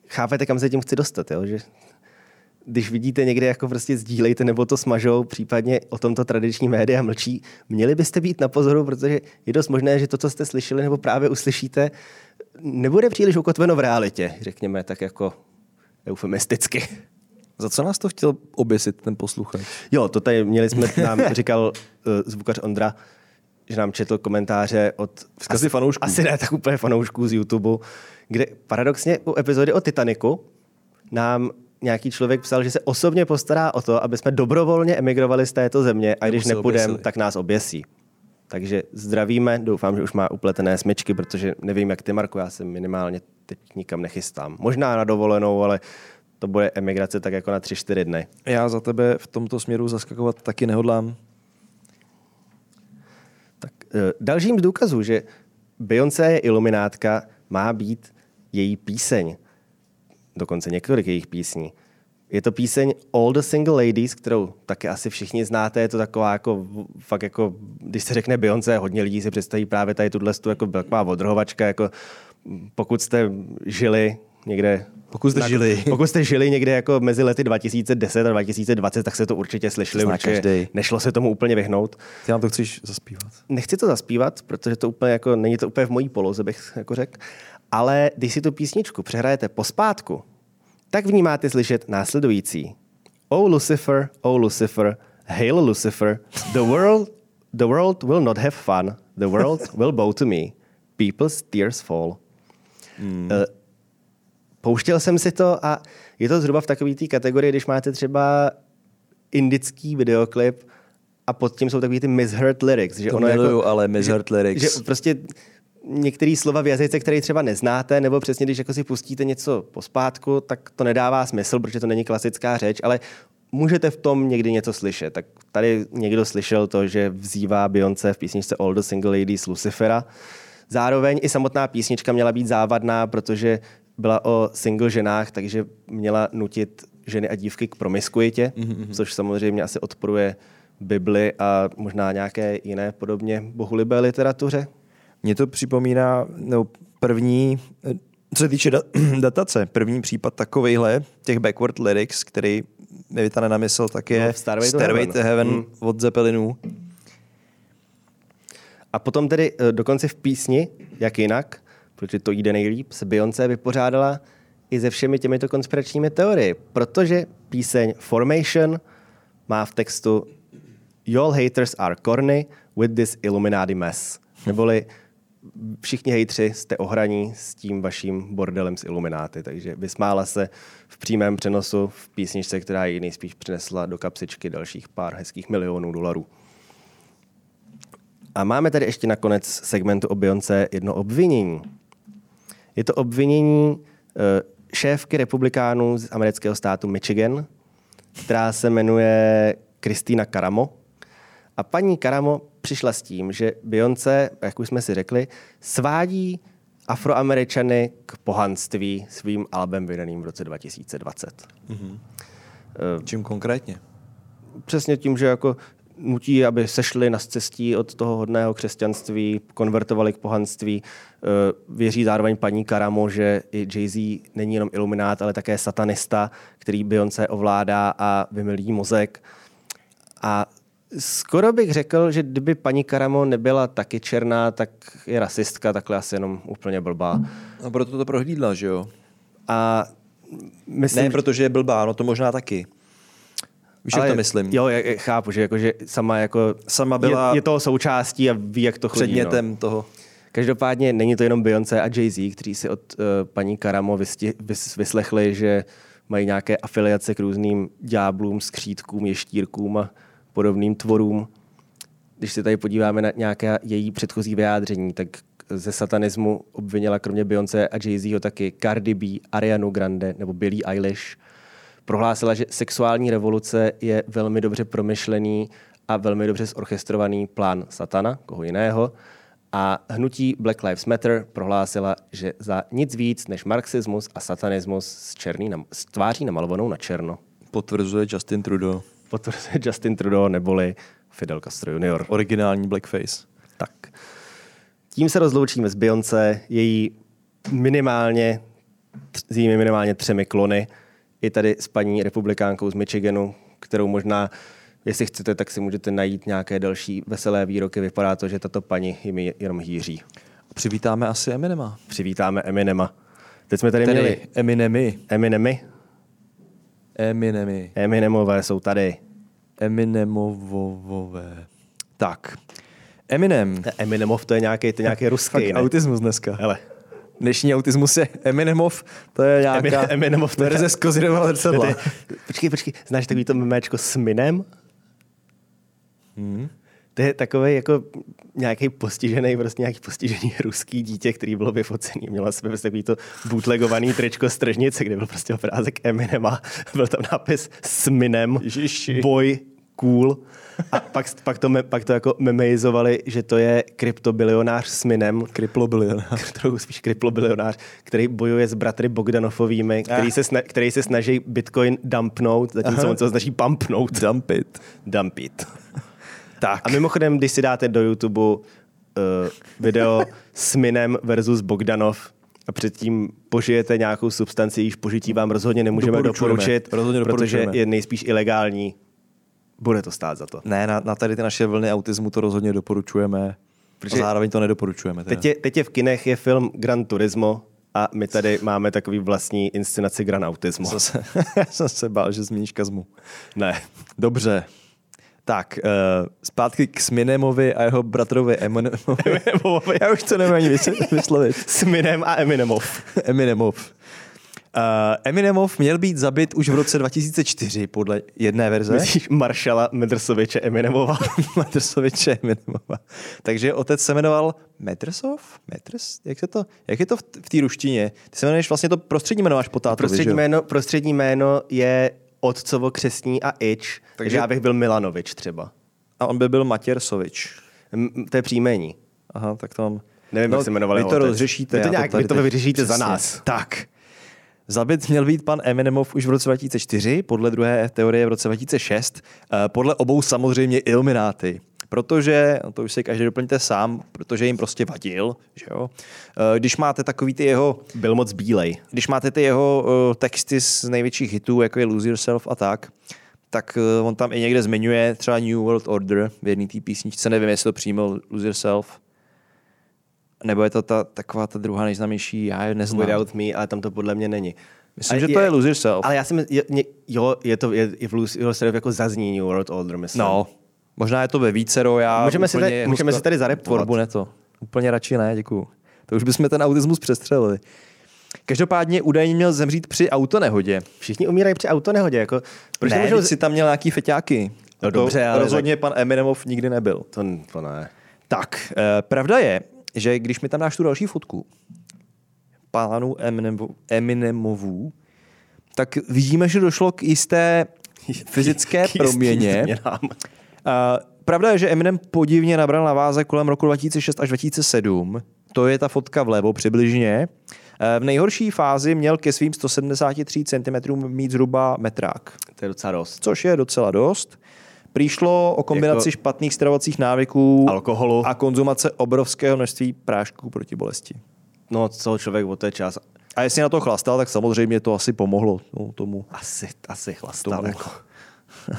Chápete, kam se tím chci dostat, jo? Že když vidíte někde, jako prostě sdílejte nebo to smažou, případně o tomto tradiční média mlčí, měli byste být na pozoru, protože je dost možné, že to, co jste slyšeli nebo právě uslyšíte, nebude příliš ukotveno v realitě, řekněme tak jako eufemisticky. Za co nás to chtěl oběsit ten posluchač? Jo, to tady měli jsme, nám říkal zvukař Ondra, že nám četl komentáře od vzkazy fanoušků. Asi ne tak úplně fanoušků z YouTube, kde paradoxně u epizody o Titaniku nám nějaký člověk psal, že se osobně postará o to, aby jsme dobrovolně emigrovali z této země a když nepůjdeme, tak nás oběsí. Takže zdravíme, doufám, že už má upletené smyčky, protože nevím, jak ty, Marku, já se minimálně teď nikam nechystám. Možná na dovolenou, ale to bude emigrace tak jako na 3-4 dny. Já za tebe v tomto směru zaskakovat taky nehodlám. Tak, dalším z důkazů, že Beyoncé je iluminátka, má být její píseň. Dokonce některých jejich písní. Je to píseň All the Single Ladies, kterou taky asi všichni znáte. Je to taková jako, fakt jako, když se řekne Beyoncé, hodně lidí si představí právě tady tuhle jako taková odrhovačka. Jako, pokud jste žili někde... Pokud jste žili někde jako mezi lety 2010 a 2020, tak se to určitě slyšeli. Určitě nešlo se tomu úplně vyhnout. Ty nám to chceš zaspívat? Nechci to zaspívat, protože to úplně jako, není to úplně v mojí poloze, bych jako řekl. Ale když si tu písničku přehrajete pospátku, tak v ní máte slyšet následující. Oh Lucifer, hail Lucifer, the world will not have fun, the world will bow to me, people's tears fall. Pouštěl jsem si to a je to zhruba v takové té kategorii, když máte třeba indický videoklip a pod tím jsou takový ty misheard lyrics. Že to ono miluju, jako, ale misheard lyrics. Že prostě některé slova v jazyce, které třeba neznáte, nebo přesně když jako si pustíte něco pospátku, tak to nedává smysl, protože to není klasická řeč, ale můžete v tom někdy něco slyšet. Tak tady někdo slyšel to, že vzývá Beyoncé v písničce All the Single Ladies Lucifera. Zároveň i samotná písnička měla být závadná, protože byla o single ženách, takže měla nutit ženy a dívky k promiskuitě, což samozřejmě asi odporuje Bibli a možná nějaké jiné podobně bohulibé literatuře. Mně to připomíná, no, první, co se týče datace, první případ takovejhle, těch backward lyrics, který mi Vitane namysl, tak je Stairway to Heaven od Zeppelinů. A potom tedy dokonce v písni, jak jinak, protože to jde nejlíp, se Beyoncé vypořádala i se všemi těmito konspiračními teorie, protože píseň Formation má v textu Y'all haters are corny with this Illuminati mess. Neboli všichni hejtři jste ohraní s tím vaším bordelem z Illumináty, takže vysmála se v přímém přenosu v písničce, která ji nejspíš přinesla do kapsičky dalších pár hezkých milionů dolarů. A máme tady ještě nakonec segmentu o Beyoncé jedno obvinění. Je to obvinění šéfky republikánů z amerického státu Michigan, která se jmenuje Kristýna Karamo. A paní Karamo přišla s tím, že Beyoncé, jak už jsme si řekli, svádí Afroameričany k pohanství svým albem vydaným v roce 2020. Mm-hmm. Čím konkrétně? Přesně tím, že jako nutí, aby sešli na cestí od toho hodného křesťanství, konvertovali k pohanství. Věří zároveň paní Karamo, že i Jay-Z není jenom iluminát, ale také satanista, který Beyoncé ovládá a vymilí mozek. A skoro bych řekl, že kdyby paní Karamo nebyla taky černá, tak je rasistka, takhle asi jenom úplně blbá. A proto to prohlídla, že jo? A myslím, ne, protože je blbá, no to možná taky. Víš, jak to myslím? Jo, chápu, že, jako, že sama, jako, sama byla je toho součástí a ví, jak to chodí. Předmětem toho. Každopádně není to jenom Beyoncé a Jay-Z, kteří si od paní Karamo vyslechli, že mají nějaké afiliace k různým ďáblům, skřítkům, ještírkům a podobným tvorům. Když se tady podíváme na nějaké její předchozí vyjádření, tak ze satanismu obvinila kromě Beyoncé a Jay-Zho taky Cardi B, Arianu Grande nebo Billie Eilish. Prohlásila, že sexuální revoluce je velmi dobře promyšlený a velmi dobře zorchestrovaný plán satana, koho jiného. A hnutí Black Lives Matter prohlásila, že za nic víc než marxismus a satanismus s tváří namalovanou na černo. Potvrzuje Justin Trudeau neboli Fidel Castro Junior. Originální blackface. Tak. Tím se rozloučíme s Beyoncé, její minimálně 3 klony. I tady s paní republikánkou z Michiganu, kterou možná, jestli chcete, tak si můžete najít nějaké další veselé výroky. Vypadá to, že tato paní jim jenom hýří. Přivítáme asi Eminema. Teď jsme tady měli... Eminemy. Eminemové jsou tady. Eminemovové. Tak. Eminemov, to je nějaký ruský. Autismus dneska. Hele. Dnešní autismus je Eminemov, to je nějaká verze z Kozidova zrcadla. Počkej, znáš takový to meméčko s Minem? To je takový jako nějaký postižený ruský dítě, který bylo vyfocený. Mělo se takový to bootlegovaný tričko z tržnice, kde byl prostě obrázek Eminema. Byl tam nápis s Minem, boj, cool. A pak to jako memeizovali, že to je kryptobilionář s Minem. Kryplobilionář, který bojuje s bratry Bogdanovovými, který se snaží Bitcoin dumpnout, zatímco on se snaží pumpnout. Dumpit. Tak. A mimochodem, když si dáte do YouTube video s Minem versus Bogdanov a předtím požijete nějakou substanci, již požití vám rozhodně nemůžeme doporučit, protože je nejspíš ilegální. Bude to stát za to. Ne, na tady ty naše vlny autismu to rozhodně doporučujeme. Protože zároveň to nedoporučujeme. Teď je v kinech je film Gran Turismo a my tady máme takový vlastní inscenaci Gran Autismo. Jsem se bál, že zmíníš Kazmu. Ne. Dobře. Tak, zpátky k Sminemovi a jeho bratrovi Eminemovi. Já už to nemám ani vyslovit. Sminem a Eminemov. Eminemov. Eminemov měl být zabit už v roce 2004, podle jedné verze. Myslíš maršala Medrsoviče Eminemova? Medrsoviče Eminemova. Takže otec se jmenoval Medrsov? Jak je to v té ruštině? Ty se jmenuješ vlastně to prostřední jméno až po tátovi, prostřední jméno je otcovo křestní a ič, takže já bych byl Milanovič třeba. A on by byl Matěrsovič. To je příjmení. Aha, tak to mám. Nevím, jak se jmenovali. Vy to rozřešíte. Vy to vyřešíte za nás. Tak. Zabit měl být pan Eminemov už v roce 2004, podle druhé teorie v roce 2006, podle obou samozřejmě Illumináty. protože, to už si každý doplňte sám, protože jim prostě vadil, že jo. Když máte takový ty jeho... Byl moc bílej. Když máte ty jeho texty z největších hitů, jako je Lose Yourself a tak on tam i někde zmiňuje třeba New World Order v jedné té písničce, nevím, jestli to přijmul Lose Yourself, nebo je to taková ta druhá nejznámější, já je neznám. Without Me, ale tam to podle mě není. Myslím, že to je Lose Yourself. Ale já jsem, jo, je to i v Lose Yourself jako zazní New World Order, myslím. No, možná je to ve vícero, já můžeme si tady zareptovat. Tvorbu ne to. Úplně radši ne, děkuju. To už bychom ten autismus přestřelili. Každopádně údajně měl zemřít při autonehodě. Všichni umírají při autonehodě. Jako, proč ne, nemůžou... si tam měl nějaký feťáky. No, dobře, ale rozhodně tak... pan Eminemov nikdy nebyl. To ne. Tak, pravda je, že když mi tam dáš tu další fotku pánu Eminemovu, tak vidíme, že došlo k jisté fyzické proměně. Pravda je, že Eminem podivně nabral na váze kolem roku 2006 až 2007. To je ta fotka vlevo přibližně. V nejhorší fázi měl ke svým 173 cm mít zhruba metrák. To je docela dost. Což je docela dost. Přišlo o kombinaci špatných stravovacích návyků, alkoholu a konzumace obrovského množství prášků proti bolesti. No, co člověk od té čas. A jestli na to chlastal, tak samozřejmě to asi pomohlo tomu. Asi chlastal. Tomu. Jako.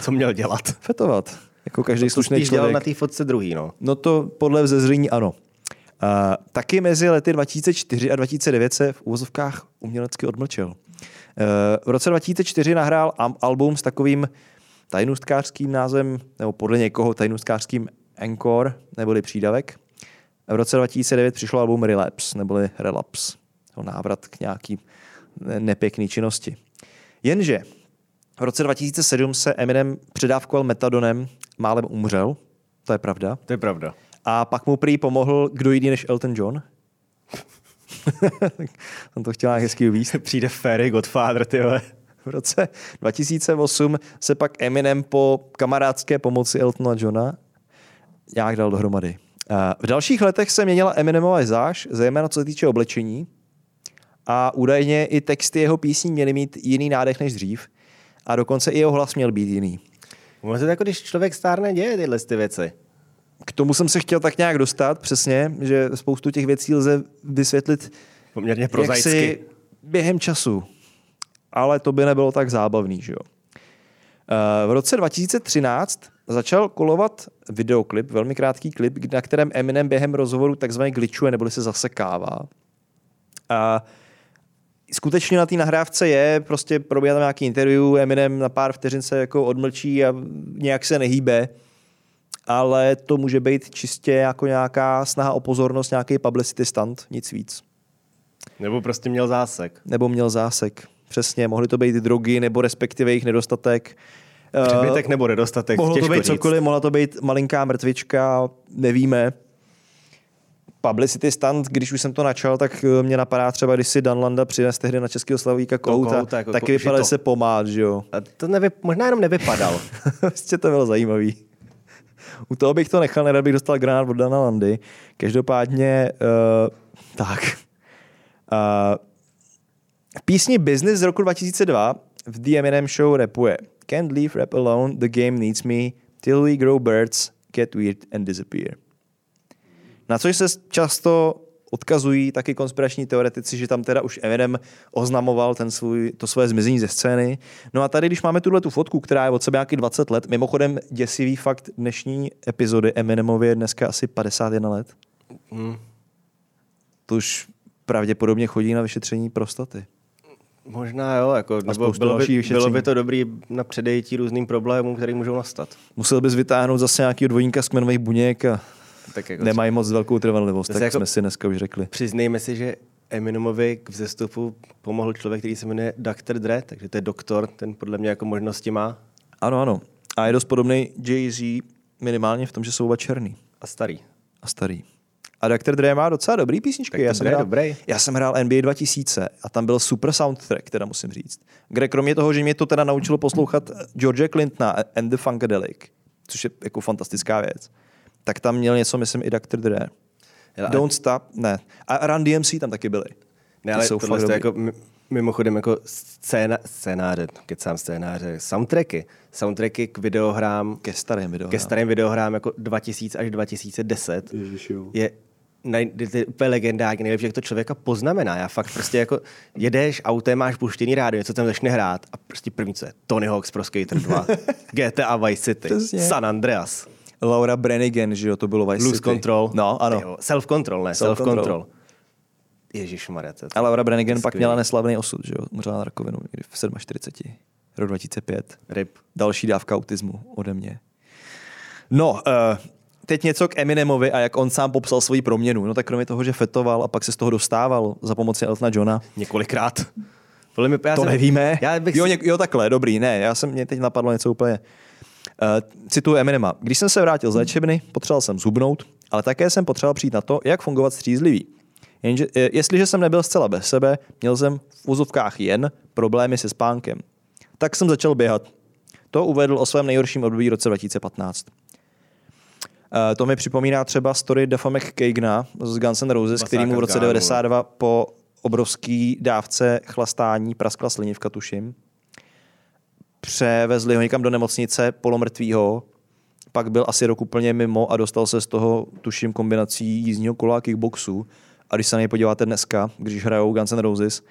Co měl dělat? Fetovat. Jako každý slušný člověk. Dělal na té fotce druhý, no. No to podle vzezření ano. Taky mezi lety 2004 a 2009 se v uvozovkách umělecky odmlčel. V roce 2004 nahrál album s takovým tajnůstkářským názvem, nebo podle někoho tajnůstkářským Encore, neboli přídavek. V roce 2009 přišlo album Relapse, neboli Relapse. Návrat k nějaký nepěkný činnosti. Jenže v roce 2007 se Eminem předávkoval metadonem, málem umřel. To je pravda. To je pravda. A pak mu prý pomohl kdo jiný než Elton John. On to chtěl nějak hezky uvíct. Přijde Ferry Godfather, tyhle. V roce 2008 se pak Eminem po kamarádské pomoci Eltona Johna nějak dal dohromady. V dalších letech se měnila Eminemova záž, zejména co se týče oblečení. A údajně i texty jeho písní měly mít jiný nádech než dřív. A dokonce i jeho hlas měl být jiný. Může to jako, když člověk stárne, děje tyhle ty věci. K tomu jsem se chtěl tak nějak dostat, přesně, že spoustu těch věcí lze vysvětlit poměrně prozaicky. Jaksi během času. Ale to by nebylo tak zábavný, že jo. V roce 2013 začal kolovat videoklip, velmi krátký klip, na kterém Eminem během rozhovoru takzvaně glitchuje, neboli se zasekává. A skutečně na té nahrávce je, prostě probíhá tam nějaký interview, Eminem na pár vteřin se jako odmlčí a nějak se nehýbe, ale to může být čistě jako nějaká snaha o pozornost, nějaký publicity stunt, nic víc. Nebo prostě měl zásek. Přesně, mohly to být drogy, nebo respektive jejich nedostatek. Přebytek nebo nedostatek, mohlo to být cokoliv, mohla to být malinká mrtvička, nevíme. Publicity stunt, když už jsem to načal, tak mě napadá třeba, když si Dan Landa přines tehdy na Českého Slavíka kout, jako taky vypadal se pomád, že jo? A to možná jenom nevypadal. Vlastně to bylo zajímavý. U toho bych to nechal, nerad bych dostal granát od Dana Landy. Každopádně, v písni Business z roku 2002 v The Eminem Show rapuje Can't leave rap alone, the game needs me, till we grow birds, get weird and disappear. Na což se často odkazují taky konspirační teoretici, že tam teda už Eminem oznamoval to svoje zmizení ze scény. No a tady, když máme tuhle tu fotku, která je od sebe nějaký 20 let, mimochodem děsivý fakt dnešní epizody Eminemově je dneska asi 51 let. To už pravděpodobně chodí na vyšetření prostaty. Možná jo, jako, nebo bylo by to dobrý na předejití různým problémům, které můžou nastat. Musel bys vytáhnout zase nějaký dvojníka z kmenových buněk a tak jako nemají moc velkou trvanlivost, tak jako jsme si dneska už řekli. Přiznejme si, že Eminemovi k vzestupu pomohl člověk, který se jmenuje Dr. Dre, takže to je doktor, ten podle mě jako možnosti má. Ano. A je dost podobný Jay-Z minimálně v tom, že jsou oba černý. A starý. A Dr. Dre má docela dobrý písničky. Já jsem hrál NBA 2000 a tam byl super soundtrack, teda musím říct. Kde kromě toho, že mě to teda naučilo poslouchat George Clintona and the Funkadelic, což je jako fantastická věc, tak tam měl něco, myslím, i Dr. Dre. Don't Stop, ne. A Run DMC tam taky byly. Ne, ale tohle jako Mimochodem jako scénáře, soundtracky k videohrám, ke starým videohrám jako 2000 až 2010. Ježišu. Je úplně legendární, nejlepší, jak to člověka poznamená. Já fakt prostě jako jedeš autem, máš puštěný rádio, něco tam začne hrát a prostě první co je Tony Hawk's Pro Skater 2, GTA Vice City, San Andreas. Laura Brannigan, že jo, to bylo Vice Lose City. Lose Control. No, ano. Jo, Self Control. Ježišmarja. A Laura Brannigan pak měla neslavný osud, že jo, umřela na rakovinu někdy v 47. Rok 2005. Rip. Další dávka autismu ode mě. No, teď něco k Eminemovi a jak on sám popsal svoji proměnu. No tak kromě toho, že fetoval a pak se z toho dostával za pomoci Eltona Johna. Několikrát. To nevíme. Jo, takhle, dobrý, ne. Mě teď napadlo něco úplně. Cituju Eminema. Když jsem se vrátil z léčebny, potřeboval jsem zhubnout, ale také jsem potřeboval přijít na to, jak fungovat střízlivý. Jenže, jestliže jsem nebyl zcela bez sebe, měl jsem v úzovkách jen problémy se spánkem. Tak jsem začal běhat. To uvedl o svém nejhorším období v roce 2015. To mi připomíná třeba story Duffa McKagna z Guns and Roses, který mu v roce 92 po obrovský dávce chlastání praskla slinivka, tuším. Převezli ho někam do nemocnice polomrtvýho, pak byl asi rok úplně mimo a dostal se z toho, tuším, kombinací jízdního kola a kickboxu. A když se na něj podíváte dneska, když hrajou Guns N' Roses,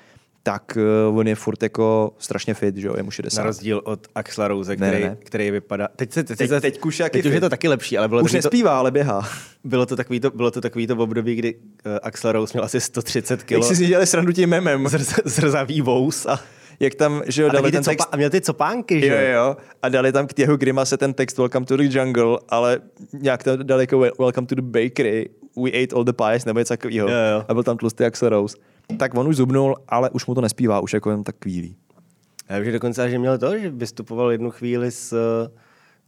tak on je furt jako strašně fit, že jo, je mu 60. Na rozdíl od Axla Rose, který vypadá... Teď Kušák je fit. Už je to taky lepší, ale bylo už nespívá, ale běhá. Bylo to takový to v období, kdy Axla Rose měl asi 130 kilo. Jak si dělali srandu tím memem. Zrzavý vous a... Jak tam, že jo, dali ten text... A měl ty copánky, že jo. A dali tam k jeho grimase ten text Welcome to the Jungle, ale nějak tam dali jako Welcome to the Bakery, We ate all the pies, nebo něco takovýho. Jo. A byl tam tlustý Axl Rose. Tak on už zubnul, ale už mu to nespívá, už jako jen tak chvílí. Já bych dokonce, že měl to, že vystupoval jednu chvíli s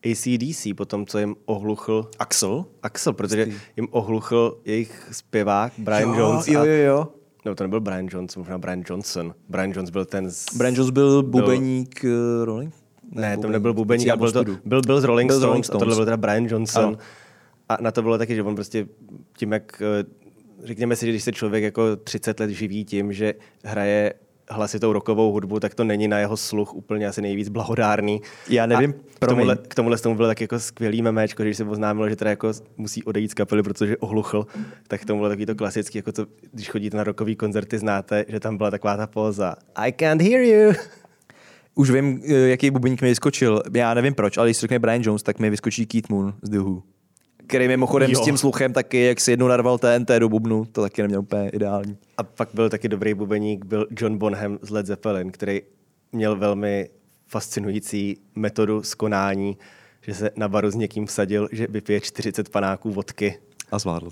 AC/DC po tom, co jim ohluchl... Axl, protože jim ohluchl jejich zpěvák Brian Jones. Jo. No, to nebyl Brian Jones, možná Brian Johnson. Brian Jones byl ten... Brian Jones byl bubeník Rolling? Ne, to nebyl bubeník, byl z Rolling Stones a tohle byl teda Brian Johnson. Ano. A na to bylo taky, že on prostě tím, jak... Řekněme si, že když se člověk jako 30 let živí tím, že hraje hlasitou rockovou hudbu, tak to není na jeho sluch úplně asi nejvíc blahodárný. Já nevím, k tomuhle bylo tak jako skvělý meméčko, když se oznámilo, že teda jako musí odejít z kapely, protože ohluchl, tak k tomu bylo takový to klasický, jako to, když chodíte na rockový koncerty, znáte, že tam byla taková ta póza I can't hear you. Už vím, jaký bubeník mi vyskočil. Já nevím proč, ale když se řekne Brian Jones, tak mi vyskočí Keith Moon z The Who, který mimochodem s tím sluchem taky, jak si jednou narval TNT do bubnu, to taky neměl úplně ideální. A pak byl taky dobrý bubeník, byl John Bonham z Led Zeppelin, který měl velmi fascinující metodu skonání, že se na baru s někým vsadil, že vypije 40 panáků vodky. A zvládl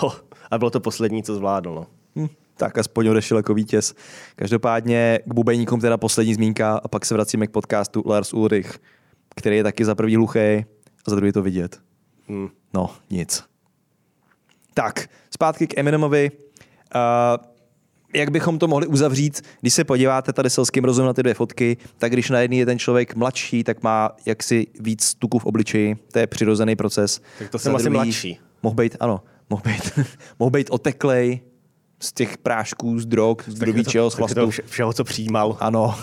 to. A bylo to poslední, co zvládl. No. Tak aspoň odešel jako vítěz. Každopádně k bubeníkům teda poslední zmínka a pak se vracíme k podcastu Lars Ulrich, který je taky za první hluchý a za druhý to vidět. No, nic. Tak, zpátky k Eminemovi. Jak bychom to mohli uzavřít? Když se podíváte tady selským rozumem na ty dvě fotky, tak když na jedný je ten člověk mladší, tak má jaksi víc tuku v obličeji. To je přirozený proces. Tak to jsem asi mladší. Mohl být oteklej z těch prášků, z drog, z drobičeho, z chlastu. Všeho, co přijímal. Ano.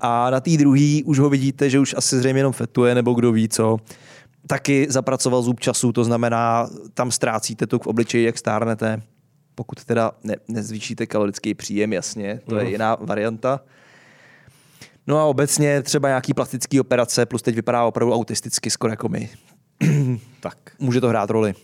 A na té druhý už ho vidíte, že už asi zřejmě jenom fetuje, nebo kdo ví co. Taky zapracoval zub času, to znamená, tam ztrácíte tuk v obličeji, jak stárnete. Pokud teda nezvýšíte kalorický příjem, jasně, to je jiná varianta. No a obecně třeba nějaký plastický operace, plus teď vypadá opravdu autisticky, skoro jako my. Tak. Může to hrát roli.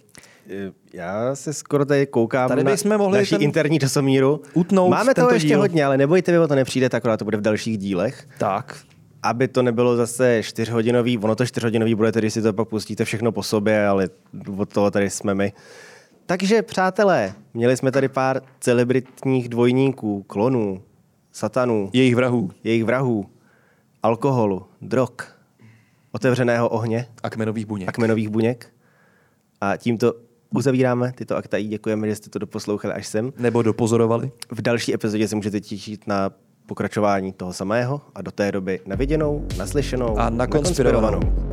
Já se skoro tady koukám tady na naší interní časomíru. Máme toho ještě hodně, ale nebojte, vy o to nepřijde, akorát to bude v dalších dílech. Tak. Aby to nebylo zase 4hodinový, ono to 4hodinový bude, tedy si to pak pustíte všechno po sobě, ale od toho tady jsme my. Takže přátelé, měli jsme tady pár celebritních dvojníků, klonů, satanů, jejich vrahů, alkoholu, drog, otevřeného ohně a kmenových buněk. A tímto uzavíráme tyto akta. Děkujeme, že jste to doposlouchali až sem. Nebo dopozorovali. V další epizodě se můžete těšit na pokračování toho samého a do té doby na viděnou, naslyšenou a nakonspirovanou.